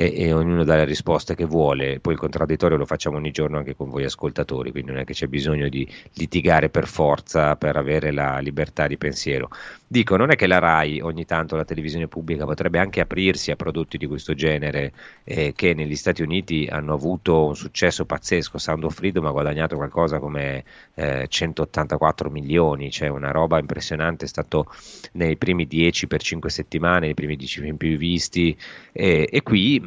e ognuno dà la risposta che vuole, poi il contraddittorio lo facciamo ogni giorno anche con voi ascoltatori, quindi non è che c'è bisogno di litigare per forza per avere la libertà di pensiero. Dico, non è che la RAI, ogni tanto la televisione pubblica, potrebbe anche aprirsi a prodotti di questo genere che negli Stati Uniti hanno avuto un successo pazzesco. Sound of Freedom ha guadagnato qualcosa come 184 milioni, cioè una roba impressionante, è stato nei primi 10 per 5 settimane, i primi 10 film più visti, e qui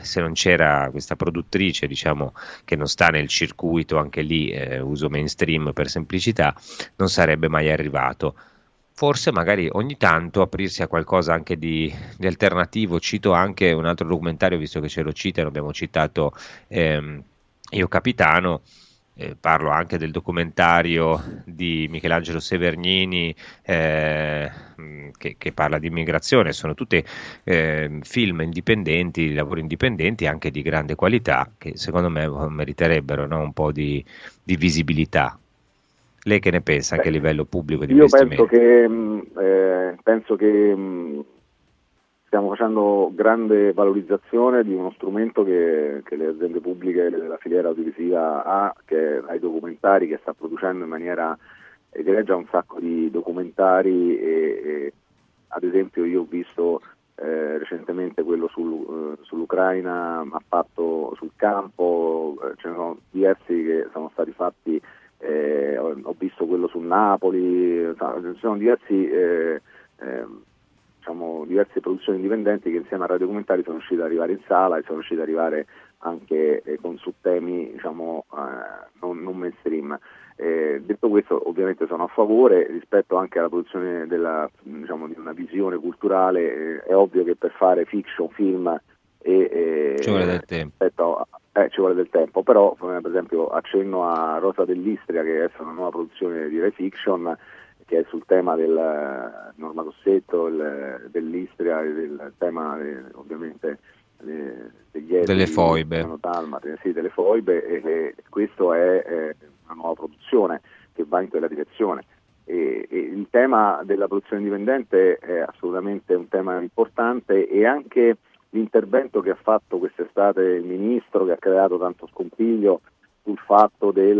se non c'era questa produttrice, diciamo, che non sta nel circuito, anche lì uso mainstream per semplicità, non sarebbe mai arrivato. Forse magari ogni tanto aprirsi a qualcosa anche di alternativo. Cito anche un altro documentario, visto che ce lo citano, abbiamo citato Io Capitano, parlo anche del documentario di Michelangelo Severgnini che parla di immigrazione, sono tutti film indipendenti, lavori indipendenti anche di grande qualità che secondo me meriterebbero, no, un po' di visibilità. Lei che ne pensa anche a livello pubblico di investimento? Io penso che stiamo facendo grande valorizzazione di uno strumento che le aziende pubbliche della filiera audiovisiva ha, che ai documentari, che sta producendo in maniera egregia un sacco di documentari e ad esempio io ho visto recentemente quello sull'Ucraina, ma fatto sul campo, ce ne sono diversi che sono stati fatti, ho visto quello su Napoli, ci sono diversi diverse produzioni indipendenti che insieme a radiodocumentari sono riuscite ad arrivare in sala e sono riuscite ad arrivare anche su temi non mainstream. Detto questo, ovviamente sono a favore rispetto anche alla produzione di una visione culturale. È ovvio che per fare fiction, film ci vuole del tempo. Ci vuole del tempo, però per esempio accenno a Rosa dell'Istria, che è una nuova produzione di Rai Fiction, che è sul tema del Norma Rossetto, dell'Istria, del tema ovviamente delle foibe. Delle foibe, e questo è una nuova produzione che va in quella direzione. E il tema della produzione indipendente è assolutamente un tema importante, e anche l'intervento che ha fatto quest'estate il ministro, che ha creato tanto scompiglio sul fatto di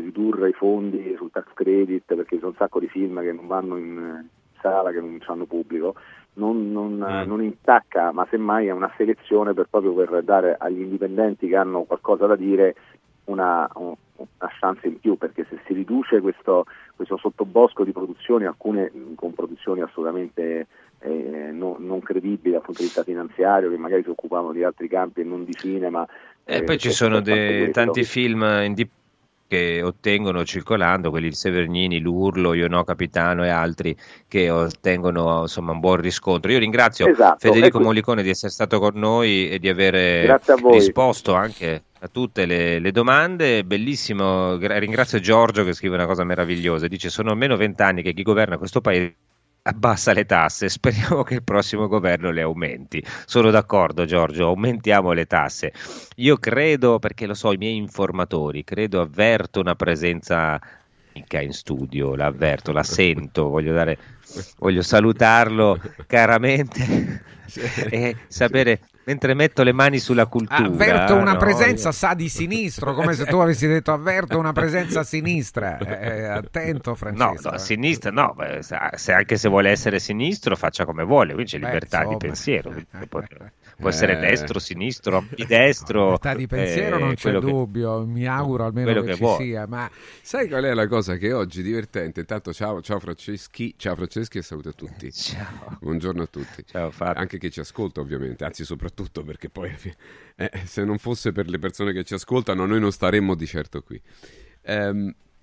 ridurre i fondi sul tax credit, perché ci sono un sacco di film che non vanno in sala, che non hanno pubblico, non intacca, ma semmai è una selezione per dare agli indipendenti che hanno qualcosa da dire una chance in più, perché se si riduce questo sottobosco di produzioni, alcune con produzioni assolutamente non credibili dal punto di vista finanziario, che magari si occupavano di altri campi e non di cinema. E poi ci sono tanti film che ottengono, circolando, quelli di Severgnini, L'Urlo, Io No Capitano e altri, che ottengono insomma un buon riscontro. Io ringrazio Federico Mollicone di essere stato con noi e di aver risposto anche a tutte le domande. Bellissimo, ringrazio Giorgio che scrive una cosa meravigliosa, dice: sono almeno 20 anni che chi governa questo paese abbassa le tasse, speriamo che il prossimo governo le aumenti. Sono d'accordo, Giorgio, aumentiamo le tasse. Io credo, perché lo so, i miei informatori, avverto una presenza in studio, la sento, voglio dare voglio salutarlo caramente e sapere, mentre metto le mani sulla cultura. Avverto una presenza sa di sinistro, come se tu avessi detto avverto una presenza a sinistra. Attento Francesco. No, a sinistra no, se anche se vuole essere sinistro faccia come vuole, quindi c'è libertà di pensiero. Può essere destro, sinistro, ambidestro. Libertà di pensiero non c'è dubbio, mi auguro almeno che ci sia. Ma sai qual è la cosa che oggi è divertente? Intanto ciao Franceschi e saluto a tutti. Ciao. Buongiorno a tutti. Ciao Fabio. Anche chi ci ascolta ovviamente, anzi soprattutto perché poi se non fosse per le persone che ci ascoltano noi non staremmo di certo qui.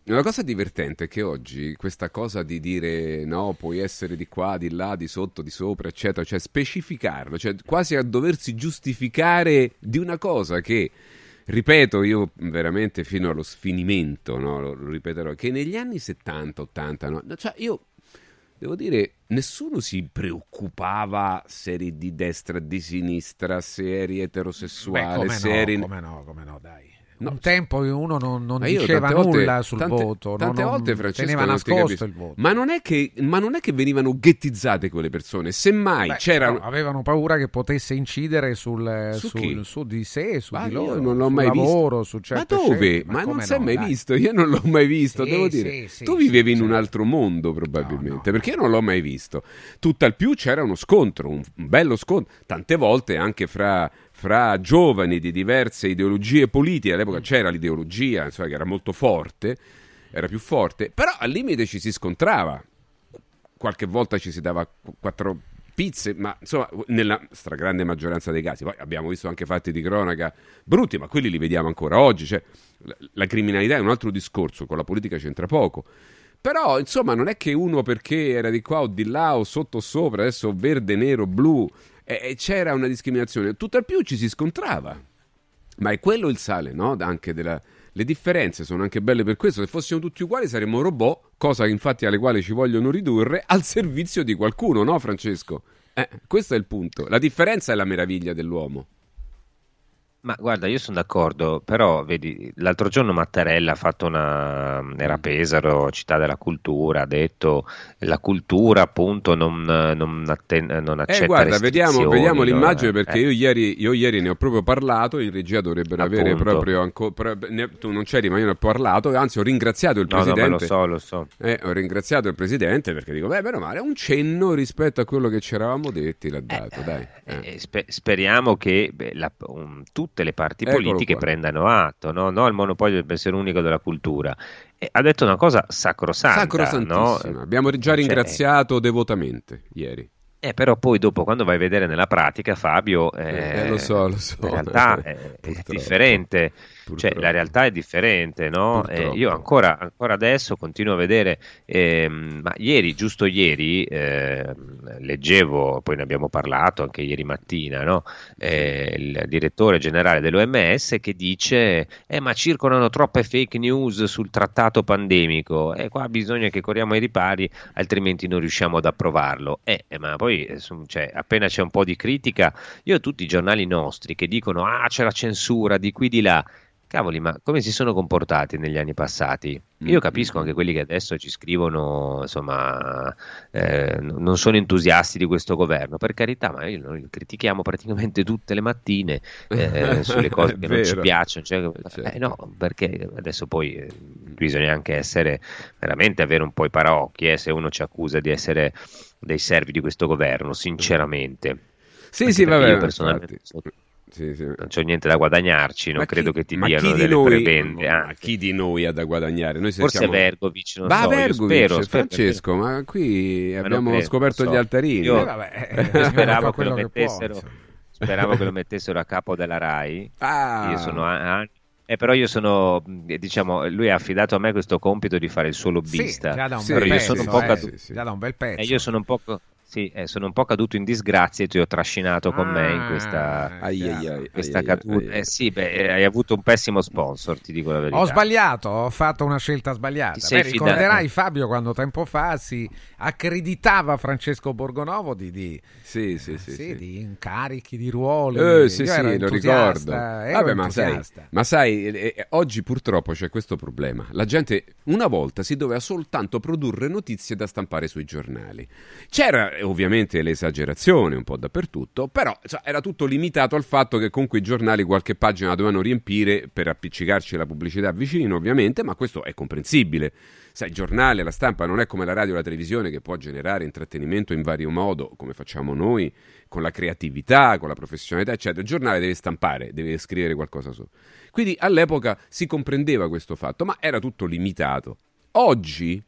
Una cosa divertente è che oggi questa cosa di dire no, puoi essere di qua, di là, di sotto, di sopra, eccetera, cioè specificarlo, cioè quasi a doversi giustificare di una cosa che, ripeto, io veramente fino allo sfinimento, no, lo ripeterò, che negli anni 70, 80, no, cioè io devo dire, nessuno si preoccupava se eri di destra, di sinistra, se eri eterosessuale. Come no, dai. No, un tempo uno non diceva nulla sul voto, tante volte Francesco teneva nascosto il voto. Ma non è che venivano ghettizzate quelle persone, semmai c'erano, avevano paura che potesse incidere su di sé, su di loro, non l'ho mai lavoro, visto. Su certe ma dove? Scelte, ma non si è mai visto, io non l'ho mai visto, sì, devo dire. Sì, tu vivevi in un altro mondo probabilmente, no. Perché io non l'ho mai visto. Tutt'al più c'era uno scontro, un bello scontro, tante volte anche fra giovani di diverse ideologie politiche. All'epoca c'era l'ideologia, insomma, che era molto forte, era più forte, però al limite ci si scontrava, qualche volta ci si dava 4 pizze, ma insomma nella stragrande maggioranza dei casi. Poi abbiamo visto anche fatti di cronaca brutti, ma quelli li vediamo ancora oggi, cioè, la criminalità è un altro discorso, con la politica c'entra poco. Però, insomma, non è che uno perché era di qua o di là o sotto o sopra, adesso verde, nero, blu, e c'era una discriminazione. Tutt'al più ci si scontrava. Ma è quello il sale, no? Anche le differenze sono anche belle per questo. Se fossimo tutti uguali saremmo robot, cosa infatti alle quali ci vogliono ridurre, al servizio di qualcuno, no Francesco? Questo è il punto. La differenza è la meraviglia dell'uomo. Ma guarda, io sono d'accordo, però vedi, l'altro giorno Mattarella ha fatto era Pesaro, città della cultura, ha detto la cultura appunto non accetta guarda, vediamo l'immagine, perché io ieri ne ho proprio parlato, in regia dovrebbero avere proprio ancora, tu non c'eri ma io ne ho parlato, anzi ho ringraziato il Presidente. No, lo so. Ho ringraziato il Presidente perché dico, beh, meno male, un cenno rispetto a quello che ci eravamo detti l'ha dato, dai. Speriamo che tutte le parti politiche prendano atto, no al monopolio del pensiero unico della cultura. E ha detto una cosa sacrosanta, no? Abbiamo già ringraziato devotamente ieri. Però poi dopo quando vai a vedere nella pratica, Fabio, lo so, la realtà è differente. Cioè la realtà è differente, no? Io ancora adesso continuo a vedere, ma giusto ieri leggevo, poi ne abbiamo parlato anche ieri mattina, no? Il direttore generale dell'OMS che dice ma circolano troppe fake news sul trattato pandemico e qua bisogna che corriamo ai ripari altrimenti non riusciamo ad approvarlo, ma poi appena c'è un po' di critica, io ho tutti i giornali nostri che dicono c'è la censura di qui di là. Cavoli, ma come si sono comportati negli anni passati? Io capisco anche quelli che adesso ci scrivono, insomma, non sono entusiasti di questo governo, per carità, ma noi critichiamo praticamente tutte le mattine sulle cose che non ci piacciono. Certo. No, perché adesso poi bisogna anche essere, veramente avere un po' i paraocchi, se uno ci accusa di essere dei servi di questo governo, sinceramente. Sì, va bene. Io personalmente sì. Non c'è niente da guadagnarci, non credo che ti diano delle prebende. Ma chi di noi ha da guadagnare? Noi forse siamo... Vergovic, non so, Vergovic, spero, Francesco, perché... ma qui abbiamo scoperto gli altarini. Io speravo che lo mettessero, a capo della Rai. Io sono anche però io sono, diciamo, lui ha affidato a me questo compito di fare il suo lobbista. Già da un bel pezzo. Sì, sono un po' caduto in disgrazia e ti ho trascinato con me in questa, questa caduta. Sì, beh, hai avuto un pessimo sponsor, ti dico la verità. Ho sbagliato, ho fatto una scelta sbagliata. Beh, ricorderai Fabio quando tempo fa si accreditava Francesco Borgonovo di incarichi, di ruoli. Io lo ricordo. Vabbè, ma sai, oggi purtroppo c'è questo problema. La gente una volta si doveva soltanto produrre notizie da stampare sui giornali. C'era ovviamente l'esagerazione un po' dappertutto, però era tutto limitato al fatto che comunque i giornali qualche pagina dovevano riempire per appiccicarci la pubblicità vicino, ovviamente, ma questo è comprensibile. Sai, il giornale, la stampa non è come la radio o la televisione, che può generare intrattenimento in vario modo, come facciamo noi, con la creatività, con la professionalità, eccetera. Il giornale deve stampare, deve scrivere qualcosa sopra. Quindi all'epoca si comprendeva questo fatto, ma era tutto limitato. Oggi,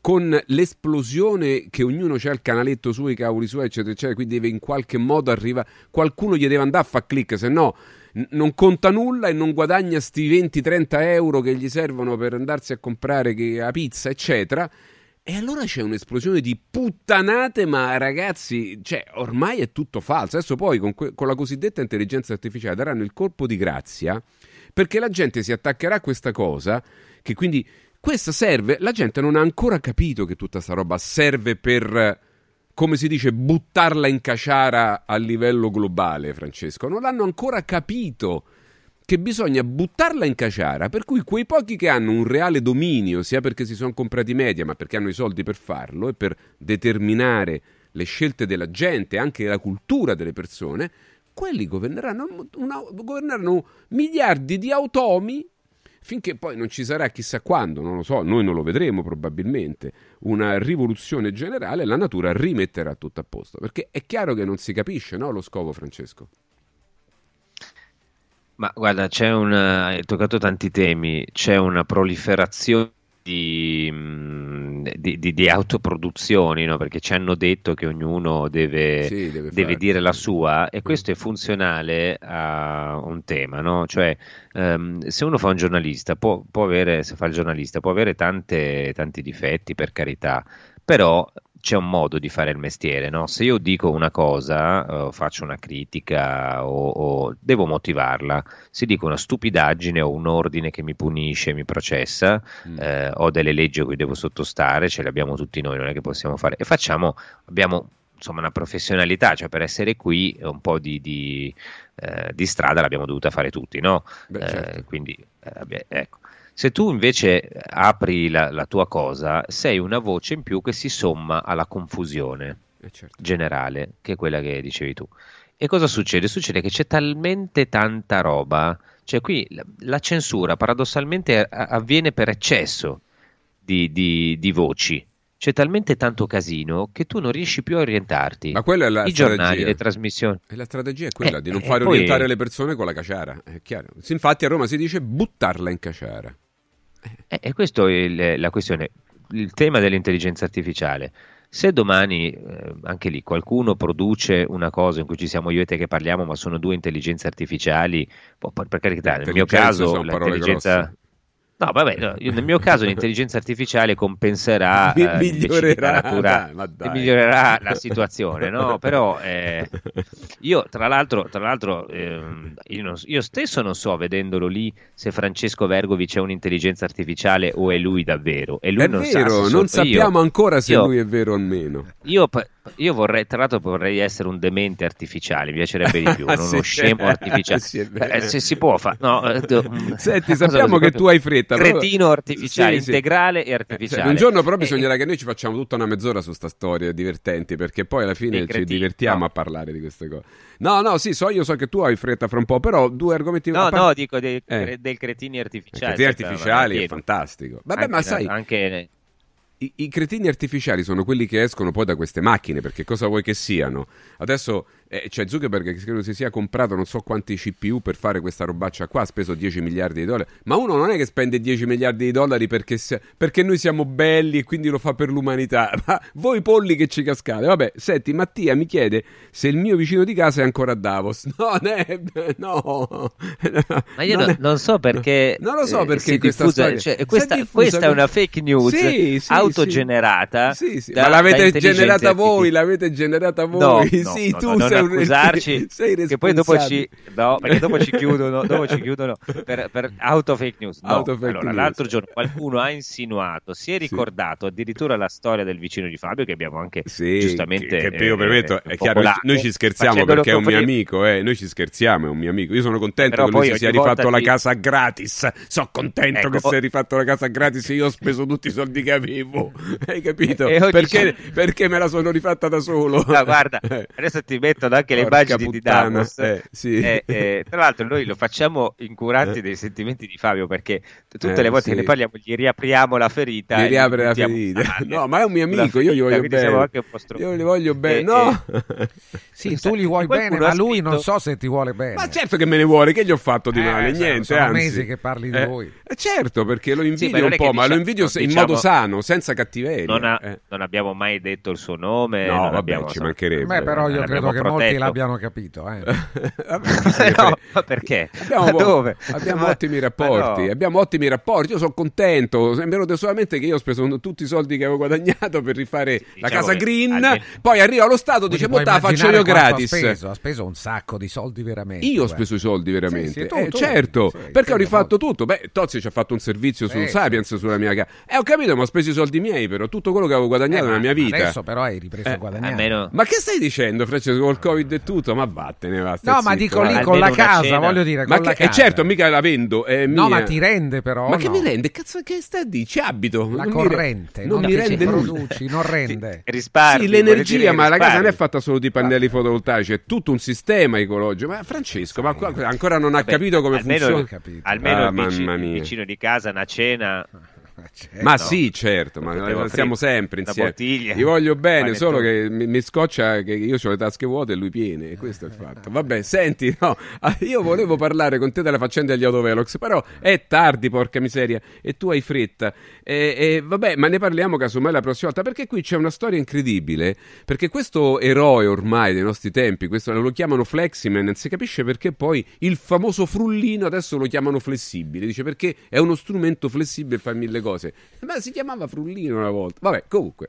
con l'esplosione che ognuno c'ha il canaletto suo, i cavoli suoi, eccetera, eccetera, quindi deve in qualche modo arrivare, qualcuno gli deve andare a far click, se no non conta nulla e non guadagna sti 20-30 euro che gli servono per andarsi a comprare la pizza, eccetera. E allora c'è un'esplosione di puttanate, ma ragazzi, ormai è tutto falso. Adesso poi con la cosiddetta intelligenza artificiale daranno il colpo di grazia, perché la gente si attaccherà a questa cosa, che quindi... Questa serve, la gente non ha ancora capito che tutta sta roba serve per, come si dice, buttarla in caciara a livello globale, Francesco. Non l'hanno ancora capito che bisogna buttarla in caciara, per cui quei pochi che hanno un reale dominio, sia perché si sono comprati media, ma perché hanno i soldi per farlo e per determinare le scelte della gente, anche la cultura delle persone, quelli governeranno miliardi di automi, finché poi non ci sarà, chissà quando, non lo so, noi non lo vedremo probabilmente, una rivoluzione generale, la natura rimetterà tutto a posto. Perché è chiaro che non si capisce, no, lo scopo, Francesco? Ma guarda, hai toccato tanti temi, c'è una proliferazione di autoproduzioni, no? Perché ci hanno detto che ognuno deve dire la sua, e questo è funzionale a un tema, no? Cioè, se uno fa un giornalista, può avere tanti difetti, per carità, però c'è un modo di fare il mestiere, no? Se io dico una cosa, faccio una critica o devo motivarla, se dico una stupidaggine ho un ordine che mi punisce, mi processa, ho delle leggi a cui devo sottostare, ce le abbiamo tutti noi, non è che possiamo fare, abbiamo insomma una professionalità, cioè per essere qui un po' di strada l'abbiamo dovuta fare tutti, no? Certo. Quindi, ecco. Se tu invece apri la tua cosa, sei una voce in più che si somma alla confusione generale, che è quella che dicevi tu. E cosa succede? Succede che c'è talmente tanta roba, cioè qui la censura paradossalmente avviene per eccesso di voci. C'è talmente tanto casino che tu non riesci più a orientarti. Ma quella è la strategia. I giornali, le trasmissioni. E la strategia è quella di non fare orientare le persone con la caciara, è chiaro. Infatti a Roma si dice buttarla in caciara. E questa è la questione, il tema dell'intelligenza artificiale. Se domani, anche lì, qualcuno produce una cosa in cui ci siamo io e te che parliamo, ma sono due intelligenze artificiali, per carità, nel mio caso l'intelligenza... No, vabbè, nel mio caso l'intelligenza artificiale compenserà, migliorerà la situazione, no? Però io tra l'altro, io stesso non so, vedendolo lì, se Francesco Vergovic è un'intelligenza artificiale o è lui davvero. E lui è non vero, sa se non sappiamo io, ancora se io, lui è vero o meno. Io vorrei, tra l'altro, essere un demente artificiale, mi piacerebbe di più, uno scemo artificiale. Se si può fare, no? Senti, sappiamo che tu hai fretta. Cretino artificiale, integrale e artificiale. Cioè, un giorno però bisognerà che noi ci facciamo tutta una mezz'ora su sta storia, divertenti, perché poi alla fine ci divertiamo a parlare di queste cose. No, sì, io so che tu hai fretta fra un po', però due argomenti. No, dico del cretini artificiali. Cretini artificiali è fantastico. Vabbè, anche, ma sai... Anche... I cretini artificiali sono quelli che escono poi da queste macchine, perché cosa vuoi che siano? Adesso c'è Zuckerberg che credo si sia comprato non so quanti CPU per fare questa robaccia qua, ha speso 10 miliardi di dollari, ma uno non è che spende 10 miliardi di dollari perché noi siamo belli e quindi lo fa per l'umanità, ma voi polli che ci cascate. Vabbè, senti, Mattia mi chiede se il mio vicino di casa è ancora a Davos. No. Ma io non so perché... Non lo so perché questa storia... Cioè, questa è una fake news. Sì, autogenerata. Sì, sì. Ma l'avete generata voi, No, no, sì, no, tu non sei accusarci, sei che poi dopo ci perché dopo ci chiudono, per auto-fake news. No. Auto fake news. L'altro giorno qualcuno ha insinuato, si è ricordato addirittura la storia del vicino di Fabio, che abbiamo anche giustamente che io permetto, è chiaro, noi ci scherziamo perché è un mio amico, noi ci scherziamo, è un mio amico. Io sono contento che lui si sia rifatto la casa gratis. Sono contento che si sia rifatto la casa gratis, io ho speso tutti i soldi che avevo. Hai capito? Perché me la sono rifatta da solo. No, guarda, adesso ti mettono anche le immagini di Davos. Sì. Tra l'altro noi lo facciamo incurati dei sentimenti di Fabio, perché tutte le volte che ne parliamo gli riapriamo la ferita. Gli riapre la ferita. No, ma è un mio amico, io gli voglio bene. Io li voglio bene. No? Sì, tu li vuoi bene, ma lui non so se ti vuole bene. Ma certo che me ne vuole, che gli ho fatto di male? Niente, sono anzi. Mesi che parli di voi. Certo, perché lo invidio un po', ma lo invidio in modo sano, senza cattiveria. Non abbiamo mai detto il suo nome. No, vabbè, ci mancherebbe. Beh, però io credo che molti l'abbiano capito. No, perché? Abbiamo ottimi rapporti, io sono contento, è vero solamente che io ho speso tutti i soldi che avevo guadagnato per rifare la casa green, poi arriva lo Stato, dice la faccio io gratis. Ha speso un sacco di soldi veramente. Io ho speso i soldi veramente. Sì, tu, certo, perché ho rifatto tutto. Beh, Tozzi ci ha fatto un servizio su Sapiens sulla mia casa. Ho capito, ma ho speso i soldi miei, però tutto quello che avevo guadagnato nella mia vita. Adesso però hai ripreso a guadagnare. No. Ma che stai dicendo, Francesco, col Covid e tutto? Ma vattene, basta. No, ma dico lì con la casa, voglio dire, ma che certo, mica la vendo, è mia. No, ma ti rende però. Ma che mi rende? Cazzo, che stai a dire? Ci abito. La corrente non mi rende nulla. Non rende. Risparmi. Sì, l'energia, ma la casa non è fatta solo di pannelli fotovoltaici, è tutto un sistema ecologico. Ma Francesco, ma ancora non ha capito come funziona. Almeno il vicino di casa una cena. Certo. Ma sì, certo, ma siamo sempre insieme. Gli voglio bene, solo che mi scoccia che io ho le tasche vuote e lui piene, e questo è il fatto. Vabbè, senti, no, io volevo parlare con te della faccenda degli autovelox, però è tardi, porca miseria, e tu hai fretta. Vabbè, ma ne parliamo casomai la prossima volta, perché qui c'è una storia incredibile, perché questo eroe ormai dei nostri tempi, questo lo chiamano Fleximan, non si capisce perché poi il famoso frullino adesso lo chiamano flessibile, dice perché è uno strumento flessibile e fa mille cose. Ma si chiamava frullino una volta. Vabbè, comunque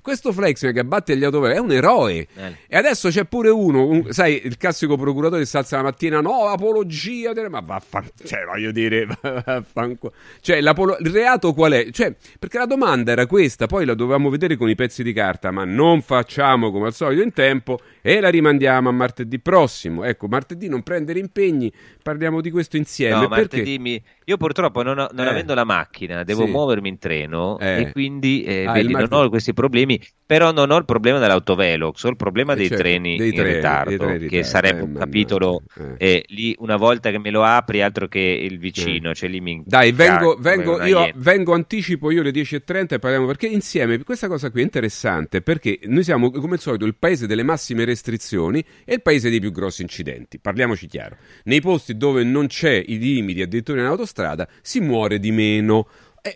questo Fleximan che abbatte gli autovelox è un eroe, e adesso c'è pure uno, sai, il classico procuratore che si alza la mattina, no, apologia ma vaffanculo, cioè voglio dire vaffanculo, cioè il reato qual è? Cioè, perché la domanda era questa, poi la dovevamo vedere con i pezzi di carta, ma non facciamo come al solito in tempo e la rimandiamo a martedì prossimo. Ecco, martedì non prendere impegni, parliamo di questo insieme. No, perché martedì io purtroppo non avendo la macchina devo muovermi in treno, e quindi vedi, non ho questi problemi, però non ho il problema dell'autovelox, ho il problema dei treni in ritardo, che sarebbe un capitolo lì, una volta che me lo apri, altro che il vicino, cioè lì mi dai, vengo anticipo io alle 10:30 e parliamo, perché insieme questa cosa qui è interessante, perché noi siamo come al solito il paese delle massime restrizioni e il paese dei più grossi incidenti, parliamoci chiaro, nei posti dove non c'è i limiti addirittura in autostrada si muore di meno.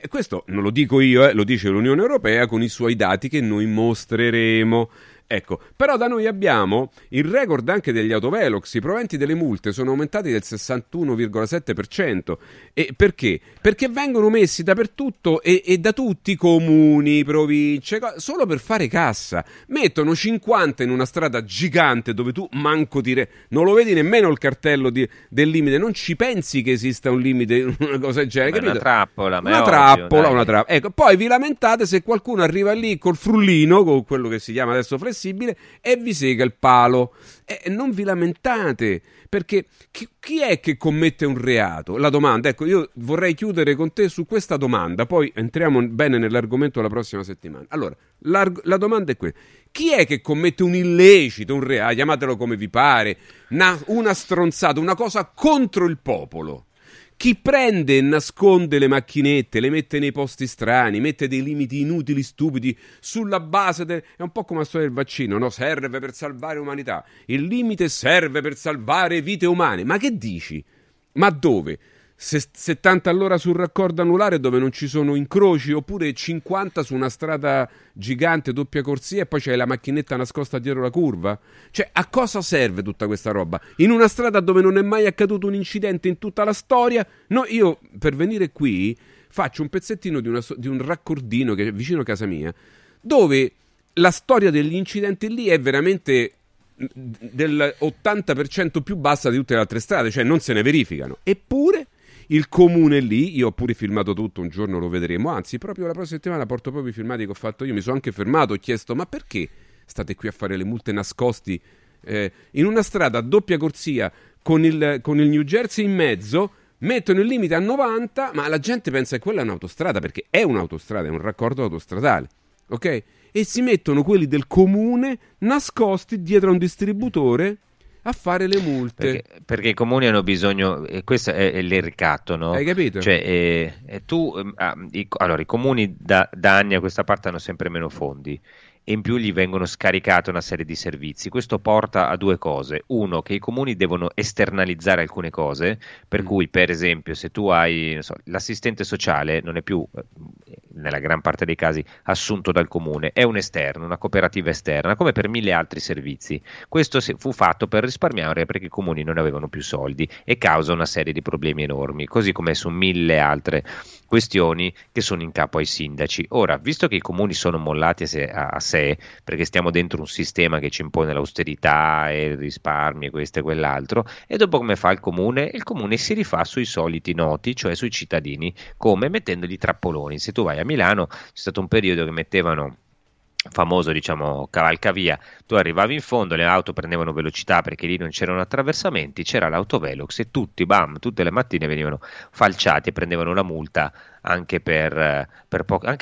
Questo non lo dico io, lo dice l'Unione Europea con i suoi dati che noi mostreremo. Ecco, però da noi abbiamo il record anche degli autovelox, i proventi delle multe sono aumentati del 61,7%. E perché? Perché vengono messi dappertutto e da tutti, comuni, province, solo per fare cassa. Mettono 50 in una strada gigante dove tu manco non lo vedi nemmeno il cartello del limite, non ci pensi che esista un limite, una cosa del genere, capito? Una trappola, una trappola. Ecco, poi vi lamentate se qualcuno arriva lì col frullino, con quello che si chiama adesso flessibile, e vi sega il palo. Non vi lamentate, perché chi è che commette un reato? La domanda, ecco, io vorrei chiudere con te su questa domanda, poi entriamo bene nell'argomento la prossima settimana. Allora, la domanda è questa: chi è che commette un illecito, un reato, chiamatelo come vi pare, una stronzata, una cosa contro il popolo? Chi prende e nasconde le macchinette, le mette nei posti strani, mette dei limiti inutili, stupidi, sulla base è un po' come la storia del vaccino, no? Serve per salvare umanità. Il limite serve per salvare vite umane. Ma che dici? Ma dove? 70 all'ora sul raccordo anulare dove non ci sono incroci, oppure 50 su una strada gigante doppia corsia e poi c'è la macchinetta nascosta dietro la curva? Cioè, a cosa serve tutta questa roba? In una strada dove non è mai accaduto un incidente in tutta la storia? No, io per venire qui faccio un pezzettino di un raccordino che è vicino a casa mia, dove la storia degli incidenti lì è veramente del 80% più bassa di tutte le altre strade, cioè non se ne verificano. Eppure il comune lì, io ho pure filmato tutto, un giorno lo vedremo, anzi proprio la prossima settimana porto proprio i filmati che ho fatto io, mi sono anche fermato, ho chiesto ma perché state qui a fare le multe nascosti in una strada a doppia corsia con il New Jersey in mezzo, mettono il limite a 90, ma la gente pensa che quella è un'autostrada, perché è un'autostrada, è un raccordo autostradale, ok? E si mettono quelli del comune nascosti dietro a un distributore a fare le multe, perché i comuni hanno bisogno, questo è il ricatto, no? Hai capito? Cioè, allora i comuni da anni a questa parte hanno sempre meno fondi e in più gli vengono scaricate una serie di servizi. Questo porta a due cose: uno, che i comuni devono esternalizzare alcune cose, per cui per esempio se tu hai, non so, l'assistente sociale non è più, nella gran parte dei casi, assunto dal comune, è un esterno, una cooperativa esterna, come per mille altri servizi. Questo fu fatto per risparmiare, perché i comuni non avevano più soldi, e causa una serie di problemi enormi, così come su mille altre questioni che sono in capo ai sindaci. Ora, visto che i comuni sono mollati a sé, perché stiamo dentro un sistema che ci impone l'austerità e il risparmio e questo e quell'altro, e dopo come fa il comune? Il comune si rifà sui soliti noti, cioè sui cittadini, come mettendogli trappoloni. Se tu vai a Milano, c'è stato un periodo che mettevano famoso, diciamo, cavalcavia, tu arrivavi in fondo, le auto prendevano velocità perché lì non c'erano attraversamenti, c'era l'autovelox e tutti, bam, tutte le mattine venivano falciati e prendevano la multa anche per stare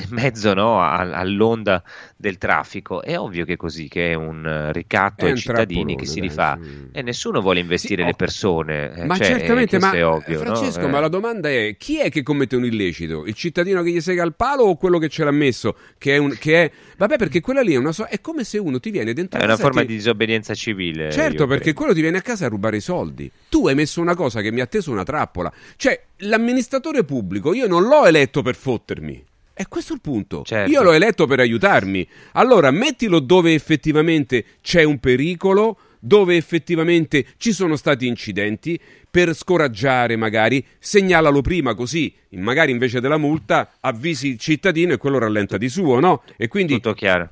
in mezzo, no, all'onda del traffico. È ovvio che è così, che è un ricatto ai cittadini che si rifà, e nessuno vuole investire le persone, ma cioè, certamente, ma è ovvio, Francesco, no? Ma la domanda è: chi è che commette un illecito? Il cittadino che gli sega il palo o quello che ce l'ha messo? Vabbè, perché quella lì è come se uno ti viene dentro a casa, è una forma di disobbedienza civile, certo, perché quello ti viene a casa a rubare i soldi, tu hai messo una cosa che mi ha teso una trappola, cioè l'amministratore pubblico io non l'ho eletto per fottermi, è questo il punto, certo. Io l'ho eletto per aiutarmi, allora mettilo dove effettivamente c'è un pericolo, dove effettivamente ci sono stati incidenti, per scoraggiare magari, segnalalo prima, così magari invece della multa avvisi il cittadino e quello rallenta di suo, no? E quindi tutto chiaro.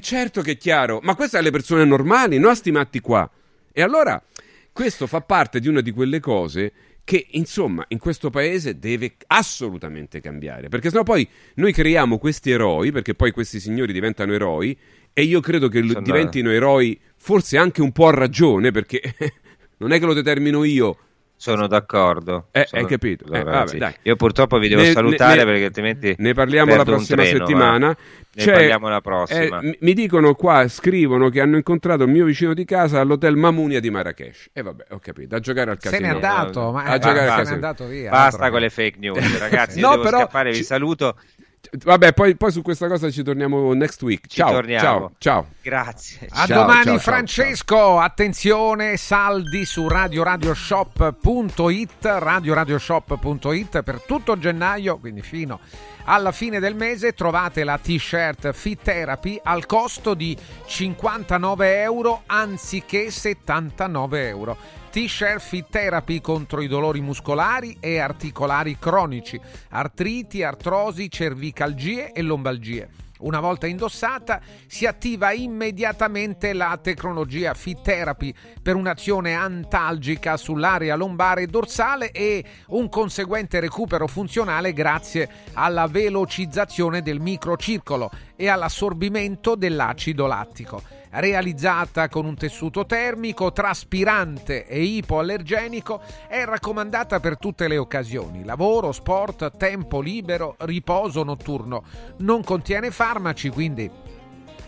Certo che è chiaro, ma queste alle persone normali, no, a sti matti qua. E allora questo fa parte di una di quelle cose che, insomma, in questo paese deve assolutamente cambiare, perché sennò poi noi creiamo questi eroi, perché poi questi signori diventano eroi, e io credo che diventino eroi forse anche un po' a ragione, perché non è che lo determino io. Sono d'accordo. Hai capito? Vabbè, dai. Io purtroppo vi devo salutare perché altrimenti ne parliamo la prossima settimana. Ne parliamo la prossima. Mi dicono qua, scrivono che hanno incontrato il mio vicino di casa all'hotel Mamunia di Marrakech. E vabbè, ho capito, a giocare al casino. Se n'è andato, se n'è andato via. Basta con le fake news, ragazzi. No, io devo scappare, vi saluto. Vabbè, poi su questa cosa ci torniamo next week. Ciao. Grazie. A domani, Francesco. Ciao. Attenzione, saldi su radioradioshop.it, radioradioshop.it per tutto gennaio, quindi fino alla fine del mese trovate la t-shirt Fit Therapy al costo di 59 euro anziché 79 euro. T-shirt Fit Therapy contro i dolori muscolari e articolari cronici, artriti, artrosi, cervicalgie e lombalgie. Una volta indossata si attiva immediatamente la tecnologia Fit Therapy per un'azione antalgica sull'area lombare e dorsale e un conseguente recupero funzionale grazie alla velocizzazione del microcircolo e all'assorbimento dell'acido lattico. Realizzata con un tessuto termico, traspirante e ipoallergenico, è raccomandata per tutte le occasioni: lavoro, sport, tempo libero, riposo notturno. Non contiene farmaci, quindi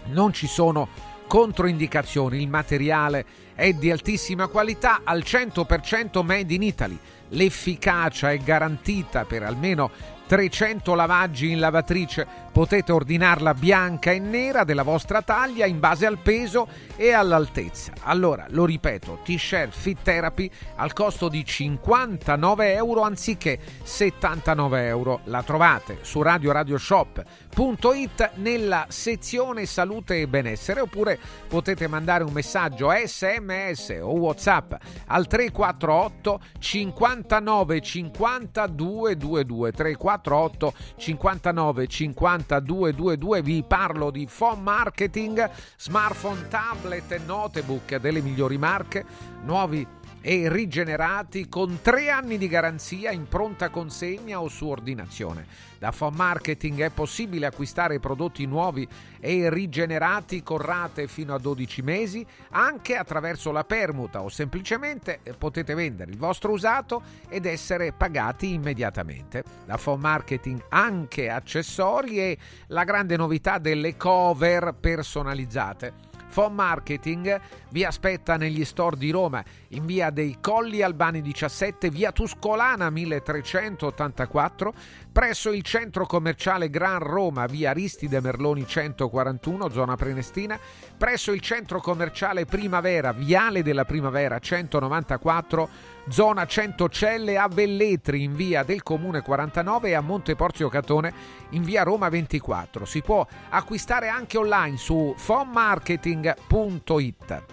non ci sono controindicazioni. Il materiale è di altissima qualità, al 100% made in Italy. L'efficacia è garantita per almeno 300 lavaggi in lavatrice. Potete ordinarla bianca e nera della vostra taglia in base al peso e all'altezza. Allora, lo ripeto, t-shirt Fit Therapy al costo di 59 euro anziché 79 euro. La trovate su radioradioshop.it nella sezione salute e benessere, oppure potete mandare un messaggio SMS o WhatsApp al 348 59 52 22 348 59 52 22. Vi parlo di phone marketing, smartphone, tablet e notebook delle migliori marche, nuovi e rigenerati con 3 anni di garanzia in pronta consegna o su ordinazione. Da Phone Marketing è possibile acquistare prodotti nuovi e rigenerati con rate fino a 12 mesi anche attraverso la permuta, o semplicemente potete vendere il vostro usato ed essere pagati immediatamente. Da Phone Marketing anche accessori e la grande novità delle cover personalizzate. Phone Marketing vi aspetta negli store di Roma, in via dei Colli Albani 17, via Tuscolana 1384, presso il centro commerciale Gran Roma, via Aristide Merloni 141, zona Prenestina, presso il centro commerciale Primavera, viale della Primavera 194, zona Centocelle, a Velletri in via del Comune 49 e a Monte Porzio Catone in via Roma 24. Si può acquistare anche online su fonmarketing.it.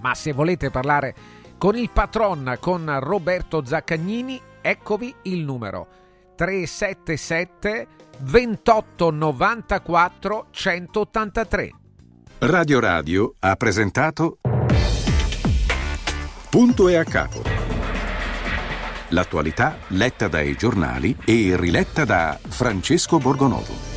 Ma se volete parlare con il patron, con Roberto Zaccagnini, eccovi il numero 377 28 94 183. Radio Radio ha presentato Punto e a Capo. L'attualità letta dai giornali e riletta da Francesco Borgonovo.